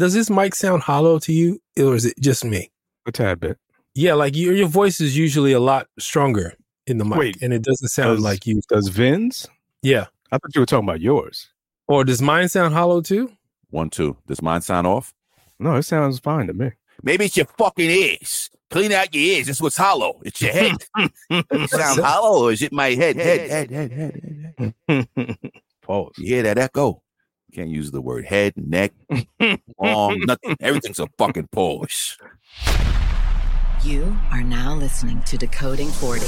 Does this mic sound hollow to you, or is it just me? A tad bit. Yeah, like your voice is usually a lot stronger in the mic. Wait, and it doesn't sound like you. Does Vin's? Yeah. I thought you were talking about yours. Or does mine sound hollow too? 1, 2. Does mine sound off? No, it sounds fine to me. Maybe it's your fucking ears. Clean out your ears. That's what's hollow. It's your head. Does it sound hollow, or is it my head? Head. Pause. You hear that echo? Can't use the word head, neck, arm, nothing. Everything's a fucking pause. You are now listening to Decoding 40.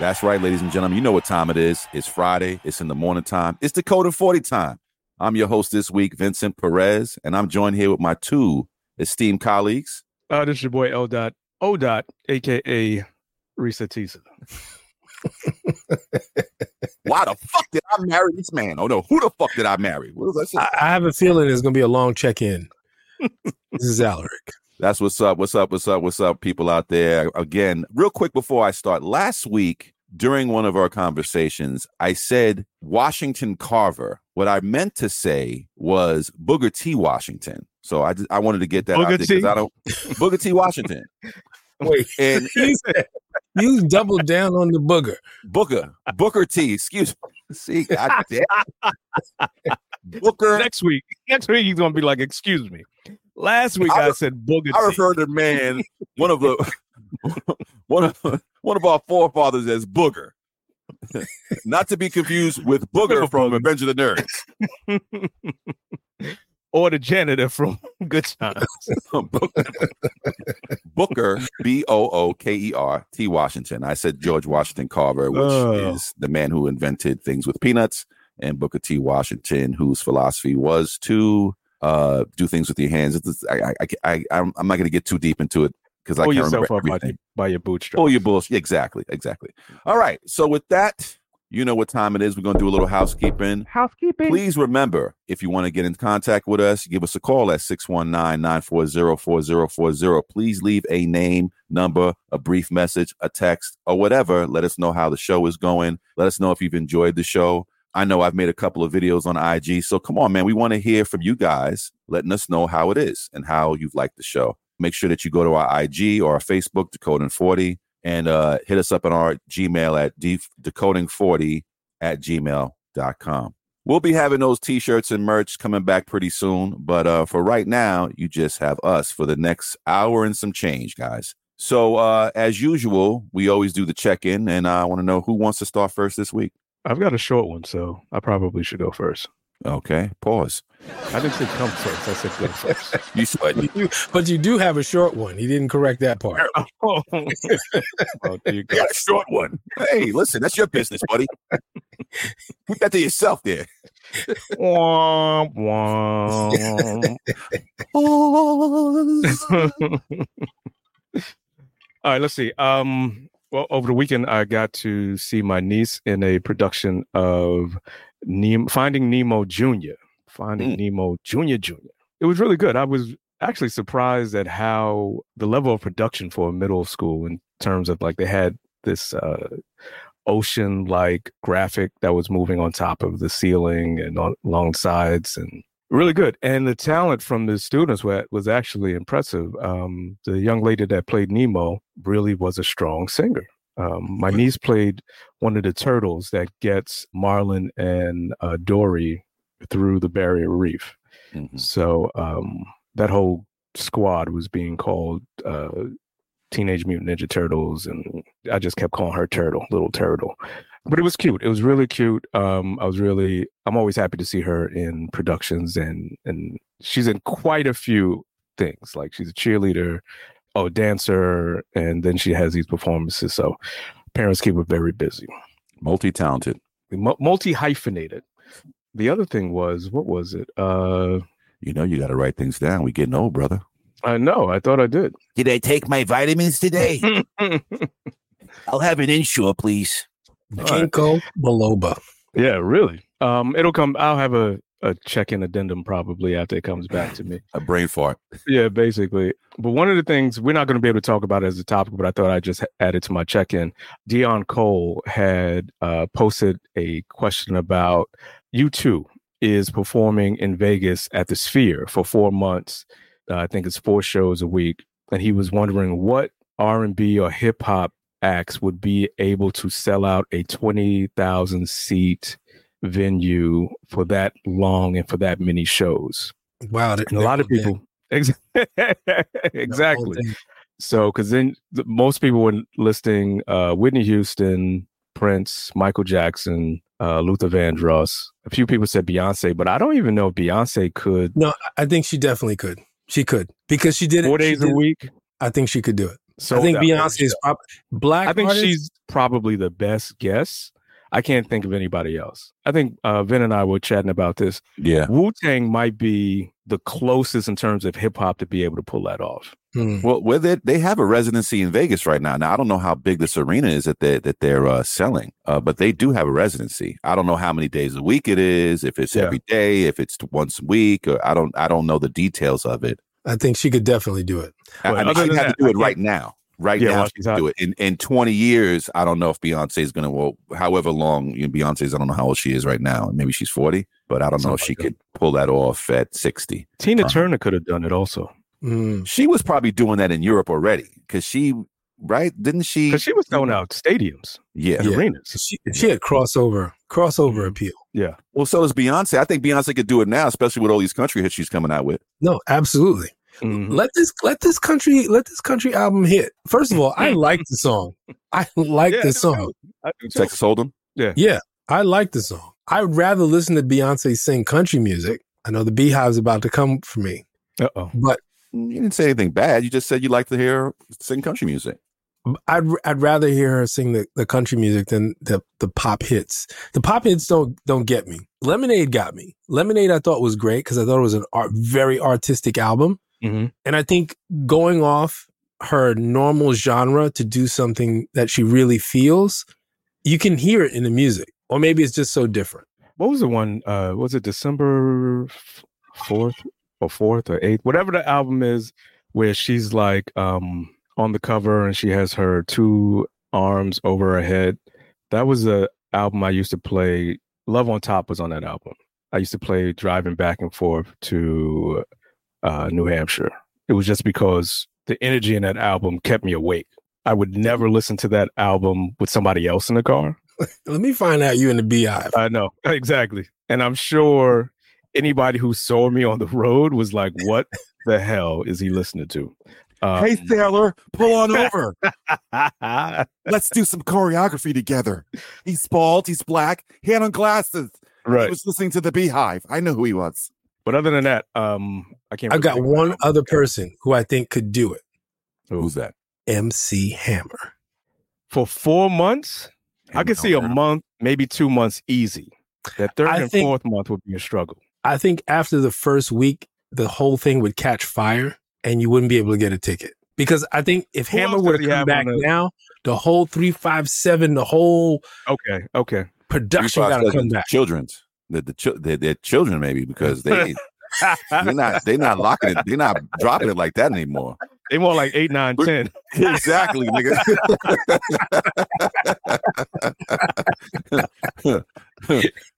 That's right, ladies and gentlemen. You know what time it is. It's Friday. It's in the morning time. It's Decoding 40 time. I'm your host this week, Vincent Perez, and I'm joined here with my two esteemed colleagues. This is your boy, O. Dot, a.k.a. Risa Tisa. Why the fuck did I marry this man? Oh, no. Who the fuck did I marry? What was that? I have a feeling it's going to be a long check-in. This is Alaric. That's what's up. What's up, people out there. Again, real quick before I start, last week during one of our conversations, I said Washington Carver. What I meant to say was Booker T. Washington. So I wanted to get that out there because I don't Booker T. Washington. Wait, and you doubled down on the booger. Booker T. Excuse me. See, God damn. Booker. Next week he's gonna be like, "Excuse me." Last week I said Booker T. I referred to man, one of our forefathers as Booger, not to be confused with Booger from Revenge of the Nerds, or the janitor from Good Times. Booker Booker T. Washington. I said George Washington Carver, which is the man who invented things with peanuts, and Booker T. Washington, whose philosophy was to do things with your hands. I'm not going to get too deep into it because I can't remember everything. By your bootstraps. Pull your bullshit. Exactly. All right. So with that, you know what time it is. We're going to do a little housekeeping. Please remember, if you want to get in contact with us, give us a call at 619-940-4040. Please leave a name, number, a brief message, a text, or whatever. Let us know how the show is going. Let us know if you've enjoyed the show. I know I've made a couple of videos on IG, so come on, man. We want to hear from you guys, letting us know how it is and how you've liked the show. Make sure that you go to our IG or our Facebook, Decoding 40, and hit us up on our Gmail at decoding40@gmail.com. We'll be having those T-shirts and merch coming back pretty soon, but for right now, you just have us for the next hour and some change, guys. So as usual, we always do the check-in, and I want to know who wants to start first this week. I've got a short one, so I probably should go first. Okay, pause. I didn't say come first. I said go first. You said but you do have a short one. He didn't correct that part. Oh, you got a short one. Hey, listen, that's your business, buddy. Put that to yourself there. Womp, womp. All right, let's see. Well, over the weekend, I got to see my niece in a production of Finding Nemo Junior. It was really good. I was actually surprised at how the level of production for middle school in terms of like they had this ocean-like graphic that was moving on top of the ceiling and along sides, and really good. And the talent from the students was actually impressive. The young lady that played Nemo really was a strong singer. My niece played one of the turtles that gets Marlin and Dory through the barrier reef. Mm-hmm. So that whole squad was being called Teenage Mutant Ninja Turtles. And I just kept calling her Turtle, Little Turtle. But it was cute. It was really cute. I'm always happy to see her in productions, and she's in quite a few things. Like she's a cheerleader, dancer, and then she has these performances. So parents keep her very busy. Multi-talented. Multi-hyphenated. The other thing was, what was it? You got to write things down. We getting old, brother. I know. I thought I did. Did I take my vitamins today? I'll have an insure, please. Ginkgo biloba. Yeah, really. It'll come. I'll have a check-in addendum probably after it comes back to me. A brain fart. Yeah, basically. But one of the things we're not going to be able to talk about as a topic, but I thought I'd just add it to my check-in. Dion Cole had posted a question about U2 is performing in Vegas at the Sphere for 4 months. I think it's 4 shows a week. And he was wondering what R&B or hip-hop acts would be able to sell out a 20,000-seat venue for that long and for that many shows. Wow. And a lot of people. Exactly. So, because then most people were listing Whitney Houston, Prince, Michael Jackson, Luther Vandross. A few people said Beyonce, but I don't even know if Beyonce could. No, I think she definitely could. She could, because she did it 4 days a week. I think she could do it. So I think Beyonce is black. I think she's probably the best guess. I can't think of anybody else. I think Vin and I were chatting about this. Yeah, Wu-Tang might be the closest in terms of hip hop to be able to pull that off. Mm. Well, with it, they have a residency in Vegas right now. Now I don't know how big this arena is that they're selling, but they do have a residency. I don't know how many days a week it is. If it's every day, if it's once a week, or I don't know the details of it. I think she could definitely do it. I mean, she'd have to do it right now. Right now, she can do it. In 20 years, I don't know if Beyonce is going to, well, however long, Beyonce's, I don't know how old she is right now. Maybe she's 40, but I don't know if she could pull that off at 60. Tina Turner could have done it also. Mm. She was probably doing that in Europe already because she, right? Didn't she? Because she was throwing out stadiums. Yeah. Arenas. She had crossover appeal. Yeah. Well, so does Beyonce. I think Beyonce could do it now, especially with all these country hits she's coming out with. No, absolutely. Mm-hmm. Let this country album hit. First of all, I like the song. I like the song. Texas Hold'em. Yeah. I like the song. I'd rather listen to Beyonce sing country music. I know the Beehive's about to come for me. But you didn't say anything bad. You just said you like to hear her sing country music. I'd rather hear her sing the country music than the pop hits. The pop hits don't get me. Lemonade got me. Lemonade I thought was great because I thought it was a very artistic album. Mm-hmm. And I think going off her normal genre to do something that she really feels, you can hear it in the music. Or maybe it's just so different. What was the one? Was it December 4th or 4th or 8th? Whatever the album is where she's like on the cover and she has her 2 arms over her head. That was the album I used to play. Love on Top was on that album. I used to play driving back and forth to... New Hampshire. It was just because the energy in that album kept me awake. I would never listen to that album with somebody else in the car. Let me find out you in the Beehive. I know. Exactly. And I'm sure anybody who saw me on the road was like, what the hell is he listening to? Hey, sailor, pull on over. Let's do some choreography together. He's bald. He's black. He had on glasses. Right. He was listening to the Beehive. I know who he was. But other than that, I can't. I've got one other person who I think could do it. Who's that? MC Hammer. For 4 months? I could see a month, maybe 2 months easy. That third and fourth month would be a struggle. I think after the first week, the whole thing would catch fire and you wouldn't be able to get a ticket. Because I think if Hammer would have come back now, the whole 357, the whole production got to come back. Children's. Their children maybe because they're not locking it, they're not dropping it like that anymore. They more like 8, 9, 10. Exactly, nigga.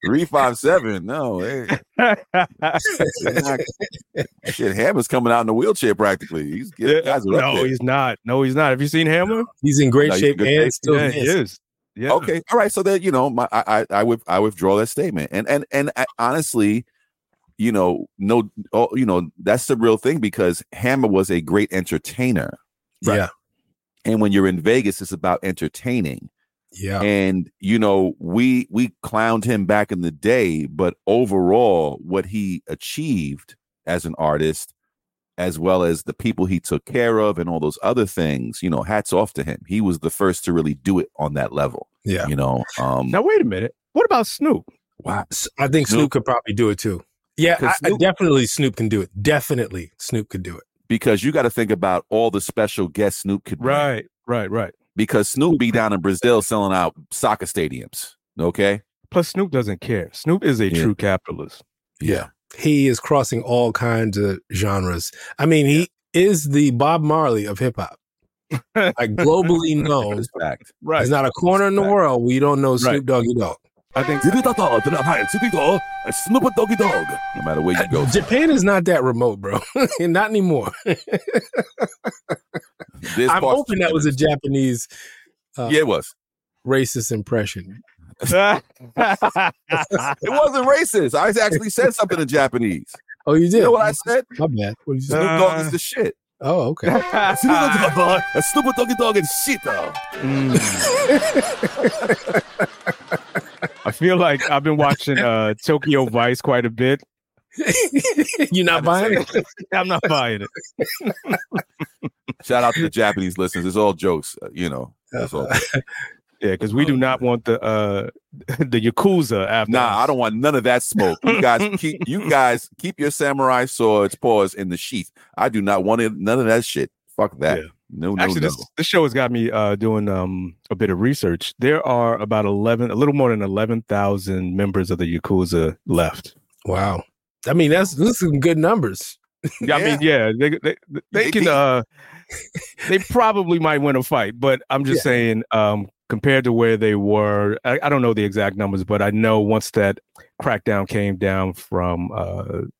Three, 5, 7. No, hey. Shit, Hammer's coming out in a wheelchair practically. He's not. No, he's not. Have you seen Hammer? He's in great shape, man. Still is. Yeah. Okay. All right. So that I withdraw that statement. And I, honestly, that's the real thing because Hammer was a great entertainer. Right? Yeah. And when you're in Vegas, it's about entertaining. Yeah. And we clowned him back in the day, but overall, what he achieved as an artist, as well as the people he took care of and all those other things, hats off to him. He was the first to really do it on that level. Yeah. Now, wait a minute. What about Snoop? Wow. I think Snoop could probably do it too. Yeah, definitely Snoop can do it. Definitely Snoop could do it. Because you got to think about all the special guests Snoop could bring. Right. because Snoop be down in Brazil selling out soccer stadiums. Okay. Plus, Snoop doesn't care. Snoop is a true capitalist. Yeah. He is crossing all kinds of genres. I mean, he is the Bob Marley of hip hop. I globally know. Fact. Right. There's not a corner in the world where you don't know Snoop Doggy Dogg. I think Snoop Doggy Dogg. No matter where you go. Japan is not that remote, bro. Not anymore. I'm hoping that was a Japanese it was racist impression. It wasn't racist. I actually said something in Japanese. Oh, you did? You know what I said? My bad. What did you say? Snoop Dogg is the shit. Oh, okay. Snoop Doggy Dogg is shit, though. I feel like I've been watching Tokyo Vice quite a bit. You're not buying it? I'm not buying it. Shout out to the Japanese listeners. It's all jokes, you know. It's all jokes. Yeah, because we do not want the Yakuza after. Nah, I don't want none of that smoke. You guys keep your samurai swords, paws in the sheath. I do not want it, none of that shit. Fuck that. Yeah. No. This show has got me doing a bit of research. There are about a little more than 11,000 members of the Yakuza left. Wow. I mean, that's some good numbers. Yeah, I mean, they can. They probably might win a fight, but I'm just saying. Compared to where they were, I don't know the exact numbers, but I know once that crackdown came down from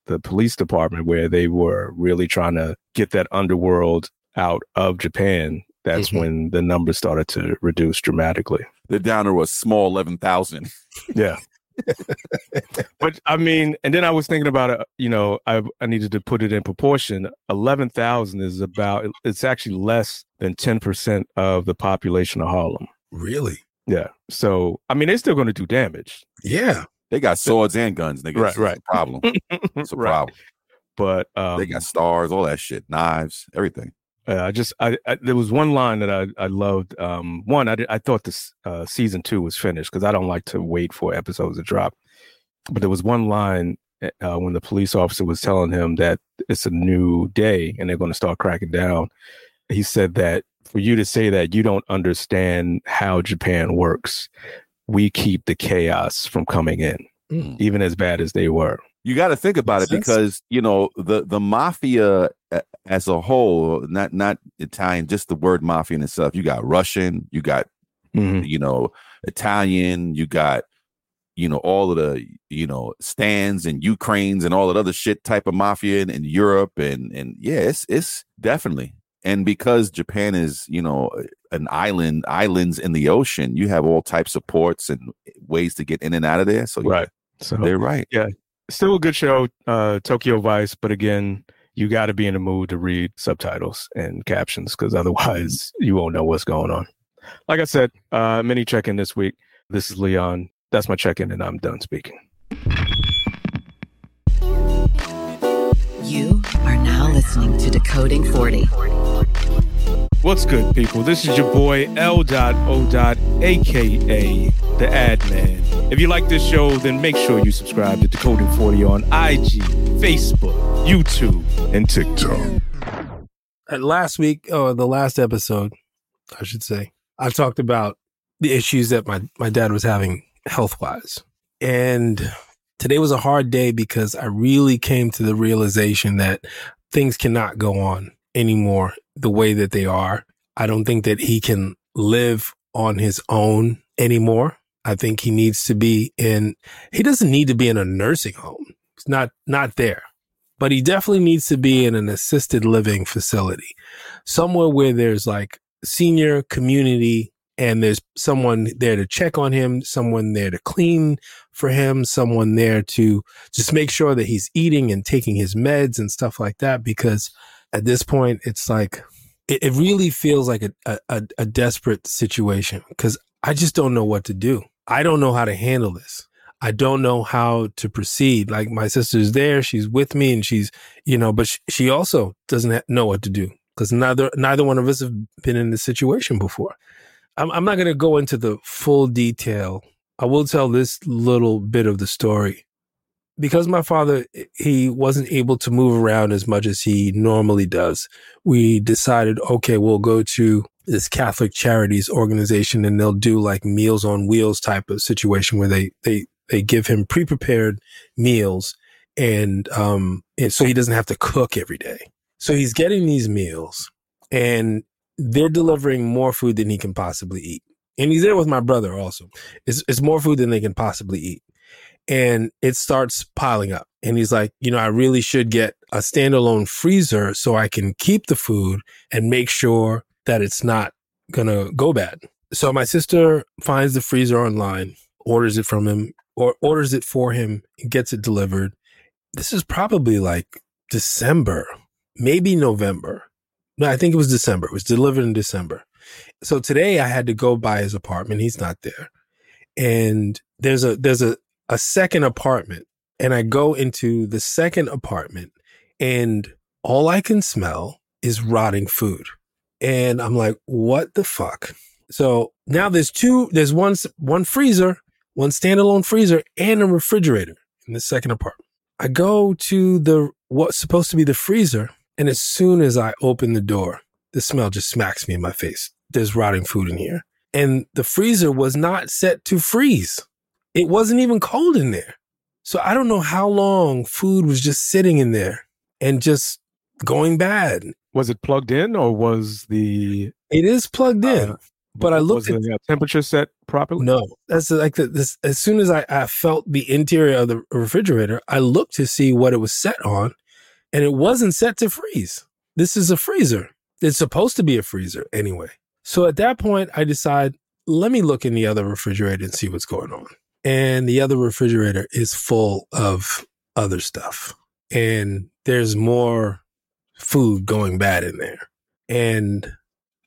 the police department where they were really trying to get that underworld out of Japan, that's when the numbers started to reduce dramatically. They're down to a small 11,000. Yeah. But I mean, and then I was thinking about it, you know, I needed to put it in proportion. 11,000 is it's actually less than 10% of the population of Harlem. Really? Yeah. So, I mean, they're still going to do damage. Yeah. They got swords and guns, nigga. Right. It's a problem. It's a problem. But they got stars, all that shit, knives, everything. I there was one line that I loved. I thought this season 2 was finished because I don't like to wait for episodes to drop. But there was one line when the police officer was telling him that it's a new day and they're going to start cracking down. He said that for you to say that you don't understand how Japan works, we keep the chaos from coming in, even as bad as they were. You got to think about it because, you know, the mafia as a whole, not Italian, just the word mafia and stuff. You got Russian, you got, you know, Italian, you got, you know, all of the, you know, stands and Ukraines and all that other shit type of mafia in Europe. And it's definitely. And because Japan is, you know, an island, islands in the ocean, you have all types of ports and ways to get in and out of there. So, so they're right. Yeah. Still a good show, Tokyo Vice. But again, you got to be in the mood to read subtitles and captions because otherwise you won't know what's going on. Like I said, mini check-in this week. This is Leon. That's my check-in and I'm done speaking. You are now listening to Decoding 40. What's good, people? This is your boy L.O., a.k.a. The Ad Man. If you like this show, then make sure you subscribe to Decoding 40 on IG, Facebook, YouTube, and TikTok. Last week, or the last episode, I should say, I talked about the issues that my dad was having health-wise. And today was a hard day because I really came to the realization that things cannot go on anymore the way that they are. I don't think that he can live on his own anymore. I think he needs to be he doesn't need to be in a nursing home. It's not there, but he definitely needs to be in an assisted living facility, somewhere where there's like senior community and there's someone there to check on him, someone there to clean for him, someone there to just make sure that he's eating and taking his meds and stuff like that. Because at this point, it's like, it really feels like a desperate situation because I just don't know what to do. I don't know how to handle this. I don't know how to proceed. Like my sister's there, she's with me and she's, you know, but she also doesn't know what to do because neither one of us have been in this situation before. I'm not going to go into the full detail. I will tell this little bit of the story. Because my father, he wasn't able to move around as much as he normally does. We decided, okay, we'll go to this Catholic Charities organization, and they'll do like Meals on Wheels type of situation where they give him pre-prepared meals, and so he doesn't have to cook every day. So he's getting these meals and they're delivering more food than he can possibly eat. And he's there with my brother also. It's more food than they can possibly eat. And it starts piling up. And he's like, you know, I really should get a standalone freezer so I can keep the food and make sure that it's not going to go bad. So my sister finds the freezer online, orders it from him, or orders it for him, and gets it delivered. This is probably like December, maybe November. No, I think it was December. It was delivered in December. So today I had to go by his apartment. He's not there. And there's a second apartment, and I go into the second apartment, and all I can smell is rotting food. And I'm like, what the fuck? So now there's one freezer, one standalone freezer, and a refrigerator in the second apartment. I go to what's supposed to be the freezer, and as soon as I open the door, the smell just smacks me in my face. There's rotting food in here. And the freezer was not set to freeze. It wasn't even cold in there. So I don't know how long food was just sitting in there and just going bad. Was it plugged in or was the... It is plugged in, but I looked at... Was the temperature set properly? No. That's like as soon as I felt the interior of the refrigerator, I looked to see what it was set on, and it wasn't set to freeze. This is a freezer. It's supposed to be a freezer anyway. So at that point, I decide, let me look in the other refrigerator and see what's going on. And the other refrigerator is full of other stuff. And there's more food going bad in there. And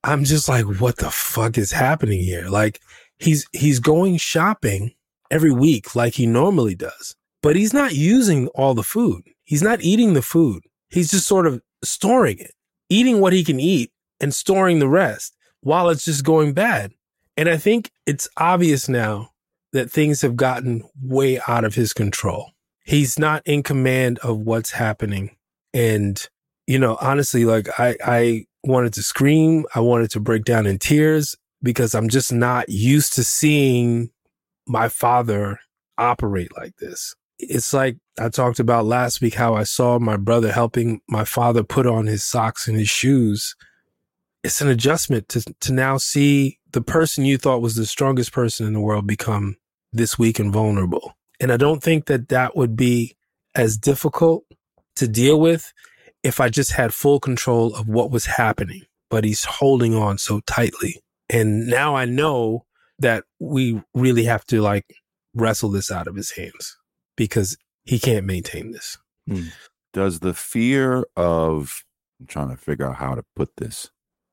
I'm just like, what the fuck is happening here? Like, he's going shopping every week like he normally does, but he's not using all the food. He's not eating the food. He's just sort of storing it, eating what he can eat and storing the rest while it's just going bad. And I think it's obvious now that things have gotten way out of his control. He's not in command of what's happening. And, you know, honestly, like I wanted to scream. I wanted to break down in tears because I'm just not used to seeing my father operate like this. It's like I talked about last week, how I saw my brother helping my father put on his socks and his shoes. It's an adjustment to now see the person you thought was the strongest person in the world become this weak and vulnerable. And I don't think that would be as difficult to deal with if I just had full control of what was happening, but he's holding on so tightly. And now I know that we really have to like wrestle this out of his hands because he can't maintain this. Does the fear of, I'm trying to figure out how to put this,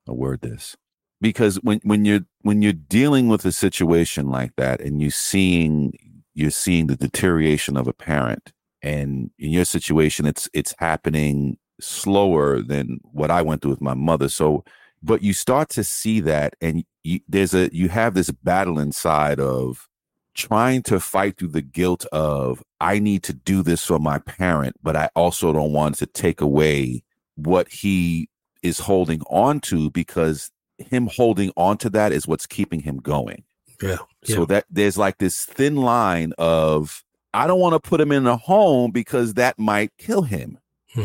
a word this, because when you're dealing with a situation like that and you're seeing the deterioration of a parent, and in your situation it's happening slower than what I went through with my mother. So, but you start to see that, and you have this battle inside of trying to fight through the guilt of I need to do this for my parent, but I also don't want to take away what he is holding on to, because him holding on to that is what's keeping him going. Yeah. So that there's like this thin line of I don't want to put him in a home because that might kill him.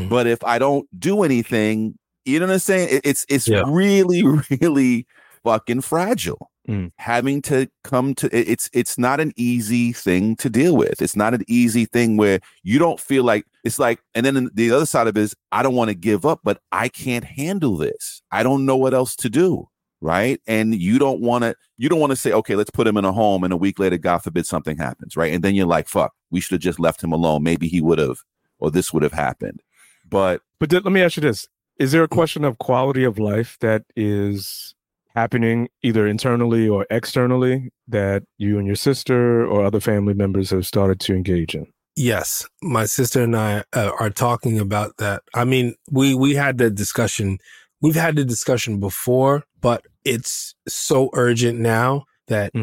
But if I don't do anything, you know what I'm saying? It's really, really fucking fragile. Having to come to it's not an easy thing to deal with. It's not an easy thing where you don't feel like it's like, and then the other side of it is I don't want to give up, but I can't handle this. I don't know what else to do. Right. And you don't want to say, OK, let's put him in a home, and a week later, God forbid, something happens. Right. And then you're like, fuck, we should have just left him alone. Maybe he would have, or this would have happened. But let me ask you this. Is there a question of quality of life that is happening either internally or externally that you and your sister or other family members have started to engage in? Yes. My sister and I are talking about that. I mean, we had the discussion. We've had the discussion before, but it's so urgent now that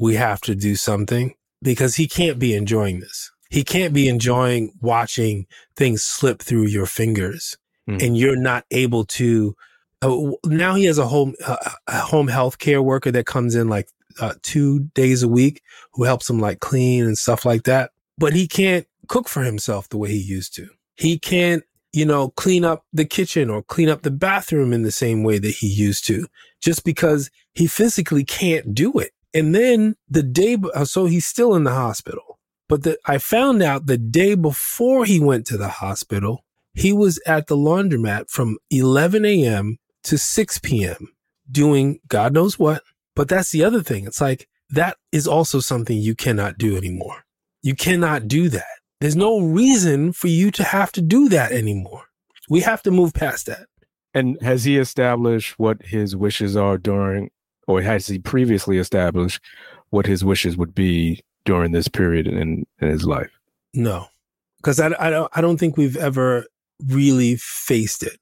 we have to do something, because he can't be enjoying this. He can't be enjoying watching things slip through your fingers and you're not able to Now he has a home health care worker that comes in like 2 days a week who helps him like clean and stuff like that. But he can't cook for himself the way he used to. He can't, you know, clean up the kitchen or clean up the bathroom in the same way that he used to, just because he physically can't do it. And then the day, so he's still in the hospital, but I found out the day before he went to the hospital, he was at the laundromat from 11 a.m. to 6 p.m. doing God knows what. But that's the other thing. It's like, that is also something you cannot do anymore. You cannot do that. There's no reason for you to have to do that anymore. We have to move past that. And has he established what his wishes are during, or has he previously established what his wishes would be during this period in his life? No, because I don't think we've ever really faced it.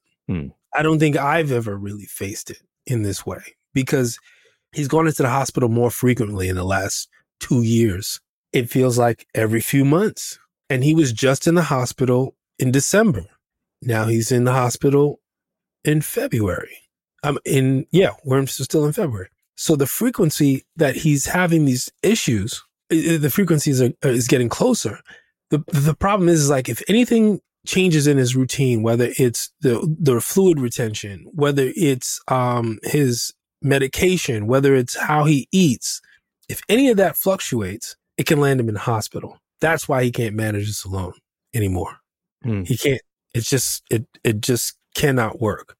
I don't think I've ever really faced it in this way, because he's gone into the hospital more frequently in the last 2 years. It feels like every few months. And he was just in the hospital in December. Now he's in the hospital in February. We're still in February. So the frequency that he's having these issues, the frequencies is getting closer. The problem is like, if anything changes in his routine, whether it's the fluid retention, whether it's his medication, whether it's how he eats, if any of that fluctuates, it can land him in the hospital. That's why he can't manage this alone anymore. He can't. It's just, it just cannot work.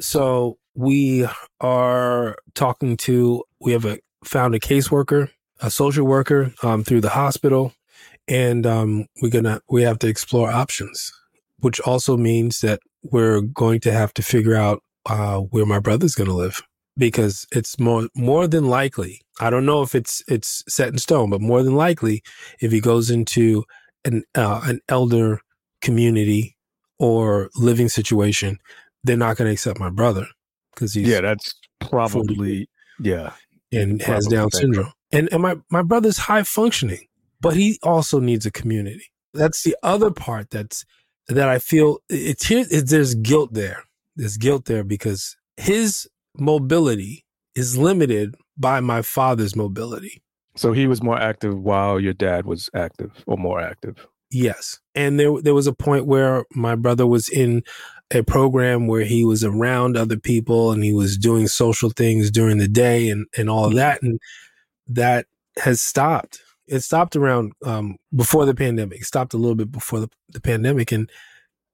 So we have found a caseworker, a social worker through the hospital. And we have to explore options, which also means that we're going to have to figure out where my brother's going to live, because it's more than likely, I don't know if it's set in stone, but more than likely, if he goes into an elder community or living situation, they're not going to accept my brother because he's that's probably 40, and has Down syndrome, and my brother's high functioning. But he also needs a community. That's the other part that I feel there's guilt there. There's guilt there because his mobility is limited by my father's mobility. So he was more active while your dad was active, or more active. Yes. And there was a point where my brother was in a program where he was around other people and he was doing social things during the day and all of that. And that has stopped. It stopped around before the pandemic. It stopped a little bit before the pandemic, and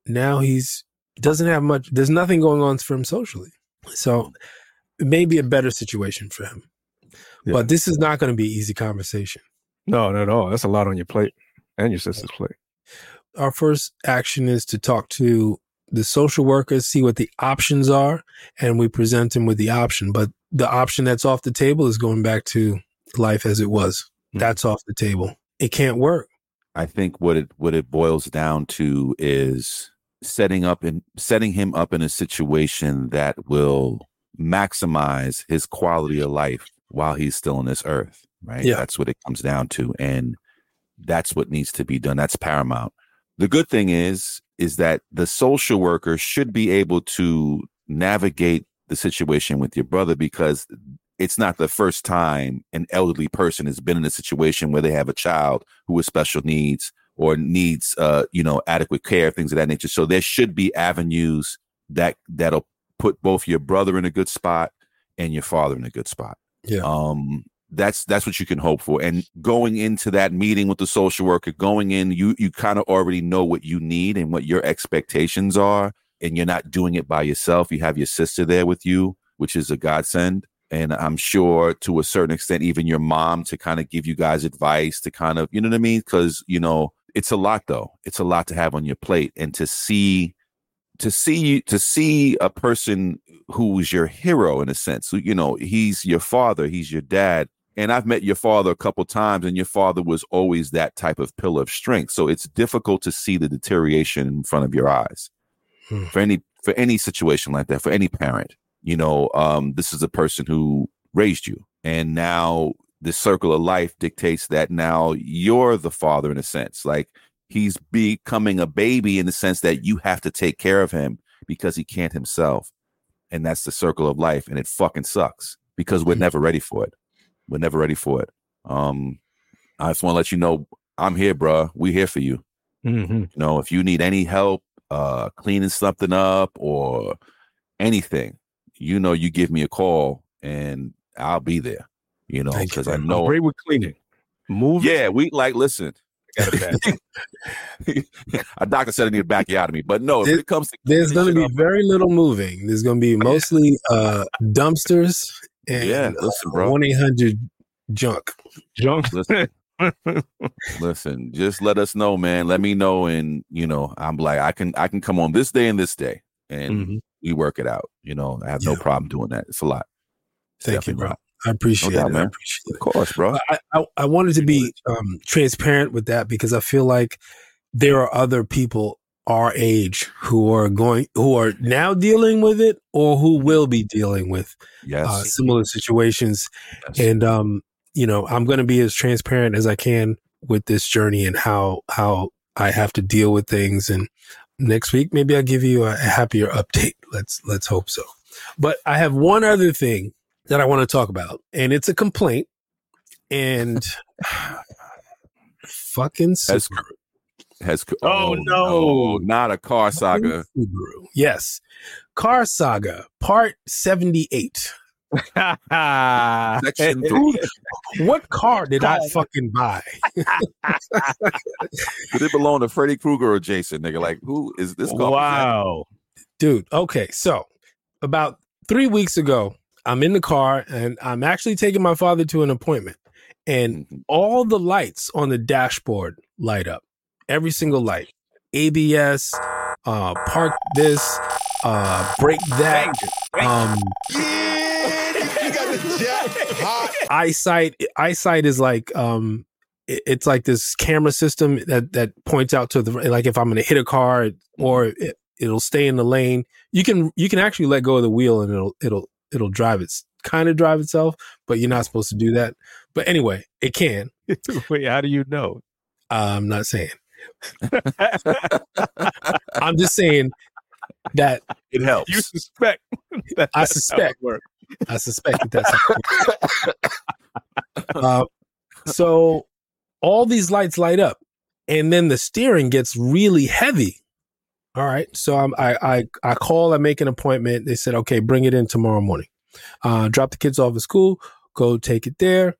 now he's doesn't have much. There's nothing going on for him socially, so it may be a better situation for him. Yeah. But this is not going to be an easy conversation. No, not at all. That's a lot on your plate and your sister's plate. Our first action is to talk to the social workers, see what the options are, and we present him with the option. But the option that's off the table is going back to life as it was. That's off the table. It can't work. I think what it boils down to is setting him up in a situation that will maximize his quality of life while he's still on this earth. Right. Yeah. That's what it comes down to. And that's what needs to be done. That's paramount. The good thing is that the social worker should be able to navigate the situation with your brother, because it's not the first time an elderly person has been in a situation where they have a child who has special needs or needs, adequate care, things of that nature. So there should be avenues that'll put both your brother in a good spot and your father in a good spot. Yeah. That's what you can hope for. And going into that meeting with the social worker, you kind of already know what you need and what your expectations are, and you're not doing it by yourself. You have your sister there with you, which is a godsend. And I'm sure to a certain extent, even your mom to kind of give you guys advice to kind of, you know what I mean? Because, it's a lot though. It's a lot to have on your plate, and to see a person who's your hero in a sense. So, he's your father, he's your dad. And I've met your father a couple of times, and your father was always that type of pillar of strength. So it's difficult to see the deterioration in front of your eyes for any situation like that, for any parent. This is a person who raised you, and now the circle of life dictates that now you're the father in a sense. Like, he's becoming a baby in the sense that you have to take care of him because he can't himself. And that's the circle of life. And it fucking sucks because we're never ready for it. We're never ready for it. I just want to let you know, I'm here, bro. We here for you. Mm-hmm. You know, if you need any help cleaning something up or anything, you know, you give me a call and I'll be there. You know, because I know. I'm great with cleaning. Move. Yeah, we like, listen. A doctor said I need a bacchiotomy, but no, if it comes to there's going to be very little moving. There's going to be mostly dumpsters and 1-800 junk. Junk. Listen, listen, just let us know, man. Let me know, and you know, I'm like, I can come on this day, and we work it out. You know, I have no problem doing that. It's a lot. Thank you, bro. I appreciate it. Man. I appreciate it. Of course, bro. I wanted to be transparent with that because I feel like there are other people our age who are now dealing with it or who will be dealing with similar situations. Yes. And, you know, I'm going to be as transparent as I can with this journey and how I have to deal with things. And next week, maybe I'll give you a happier update. Let's hope so. But I have one other thing that I want to talk about, and it's a complaint, and fucking Subaru. No, not a car saga. Subaru. Yes. Car saga, part 78. Section 3. What car did I fucking buy? Did it belong to Freddy Krueger or Jason, nigga? Like, who is this car? Wow. Dude, okay, so about 3 weeks ago, I'm in the car and I'm actually taking my father to an appointment, and all the lights on the dashboard light up. Every single light, ABS, park this, brake that, you got the jet hot. Eyesight is like, it's like this camera system that points out to the, like if I'm going to hit a car or it'll stay in the lane, you can actually let go of the wheel and it'll drive. It's kind of drive itself, but you're not supposed to do that. But anyway, it can. Wait, how do you know? I'm not saying. I'm just saying that it helps. You suspect. I suspect that's how it works. So all these lights light up, and then the steering gets really heavy. All right. So I call, I make an appointment. They said, okay, bring it in tomorrow morning. Drop the kids off at school. Go take it there.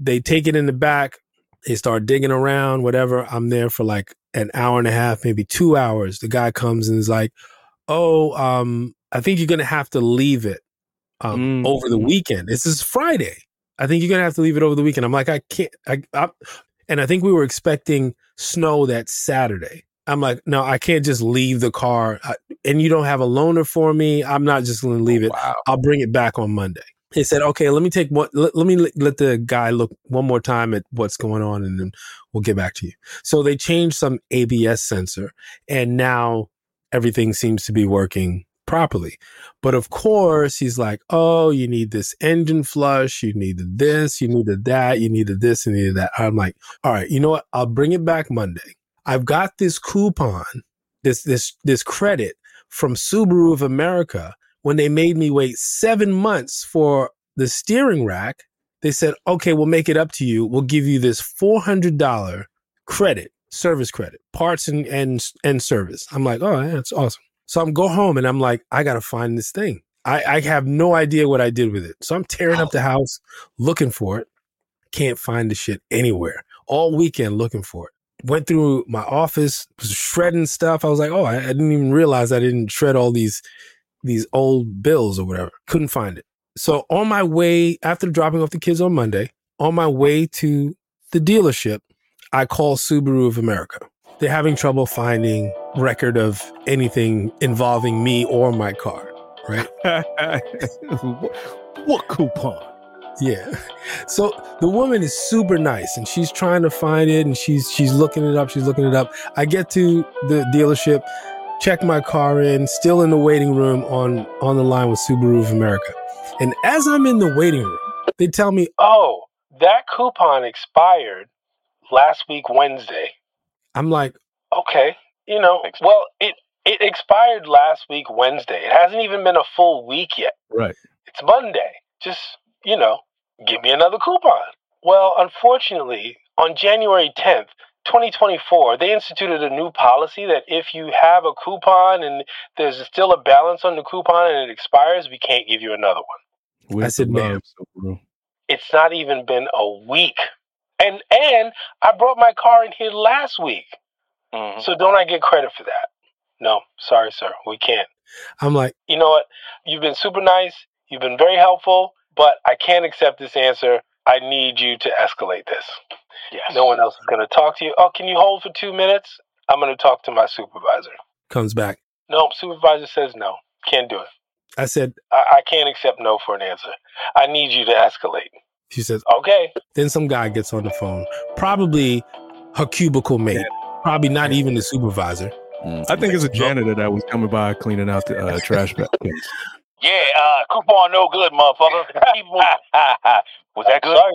They take it in the back. They start digging around, whatever. I'm there for like an hour and a half, maybe 2 hours. The guy comes and is like, oh, I think you're going to have to leave it over the weekend. This is Friday. I think you're going to have to leave it over the weekend. I'm like, I can't. And I think we were expecting snow that Saturday. I'm like, no, I can't just leave the car. And you don't have a loaner for me. I'm not just going to leave it. Wow. I'll bring it back on Monday. He said, okay, let me let the guy look one more time at what's going on, and then we'll get back to you. So they changed some ABS sensor, and now everything seems to be working properly. But of course, he's like, oh, you need this engine flush. You needed this. You needed that. You needed this and needed that. I'm like, all right, you know what? I'll bring it back Monday. I've got this coupon, this credit from Subaru of America. When they made me wait 7 months for the steering rack, they said, okay, we'll make it up to you. We'll give you this $400 credit, service credit, parts and service. I'm like, oh, that's awesome. So I'm go home and I'm like, I got to find this thing. I have no idea what I did with it. So I'm tearing up the house looking for it. Can't find the shit anywhere. All weekend looking for it. Went through my office, was shredding stuff. I was like, oh, I didn't even realize I didn't shred all these old bills or whatever. Couldn't find it. So on my way, after dropping off the kids on Monday, on my way to the dealership, I call Subaru of America. They're having trouble finding record of anything involving me or my car, right? What coupon? Yeah. So the woman is super nice and she's trying to find it and she's looking it up. I get to the dealership, check my car in, still in the waiting room on the line with Subaru of America. And as I'm in the waiting room, they tell me, oh, that coupon expired last week, Wednesday. I'm like, okay, you know, well, it It expired last week, Wednesday. It hasn't even been a full week yet. Right. It's Monday. Just, you know, give me another coupon. Well, unfortunately, on January 10th, 2024, they instituted a new policy that if you have a coupon and there's still a balance on the coupon and it expires, we can't give you another one. I said, ma'am. It's not even been a week. And I brought my car in here last week. Mm-hmm. So don't I get credit for that? No, sorry, sir. We can't. I'm like, you know what? You've been super nice. You've been very helpful, but I can't accept this answer. I need you to escalate this. Yes. No one else is going to talk to you. Oh, can you hold for 2 minutes? I'm going to talk to my supervisor. Comes back. No, supervisor says no. Can't do it. I said, I can't accept no for an answer. I need you to escalate. She says, okay. Then some guy gets on the phone. Probably her cubicle mate. Probably not even the supervisor. I think it's a janitor that was coming by cleaning out the trash bags. Yeah, coupon no good, motherfucker. Was that good? Sorry,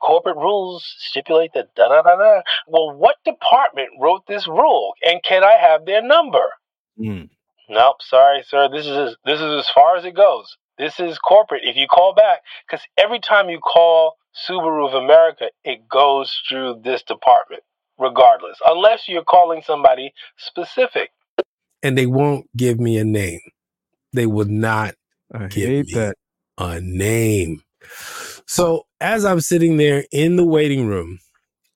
corporate rules stipulate that da-da-da-da. Well, what department wrote this rule, and can I have their number? Nope, sorry, sir. This is as far as it goes. This is corporate. If you call back, because every time you call Subaru of America, it goes through this department. Regardless, unless you're calling somebody specific. And they won't give me a name. They would not give me a name. So as I'm sitting there in the waiting room,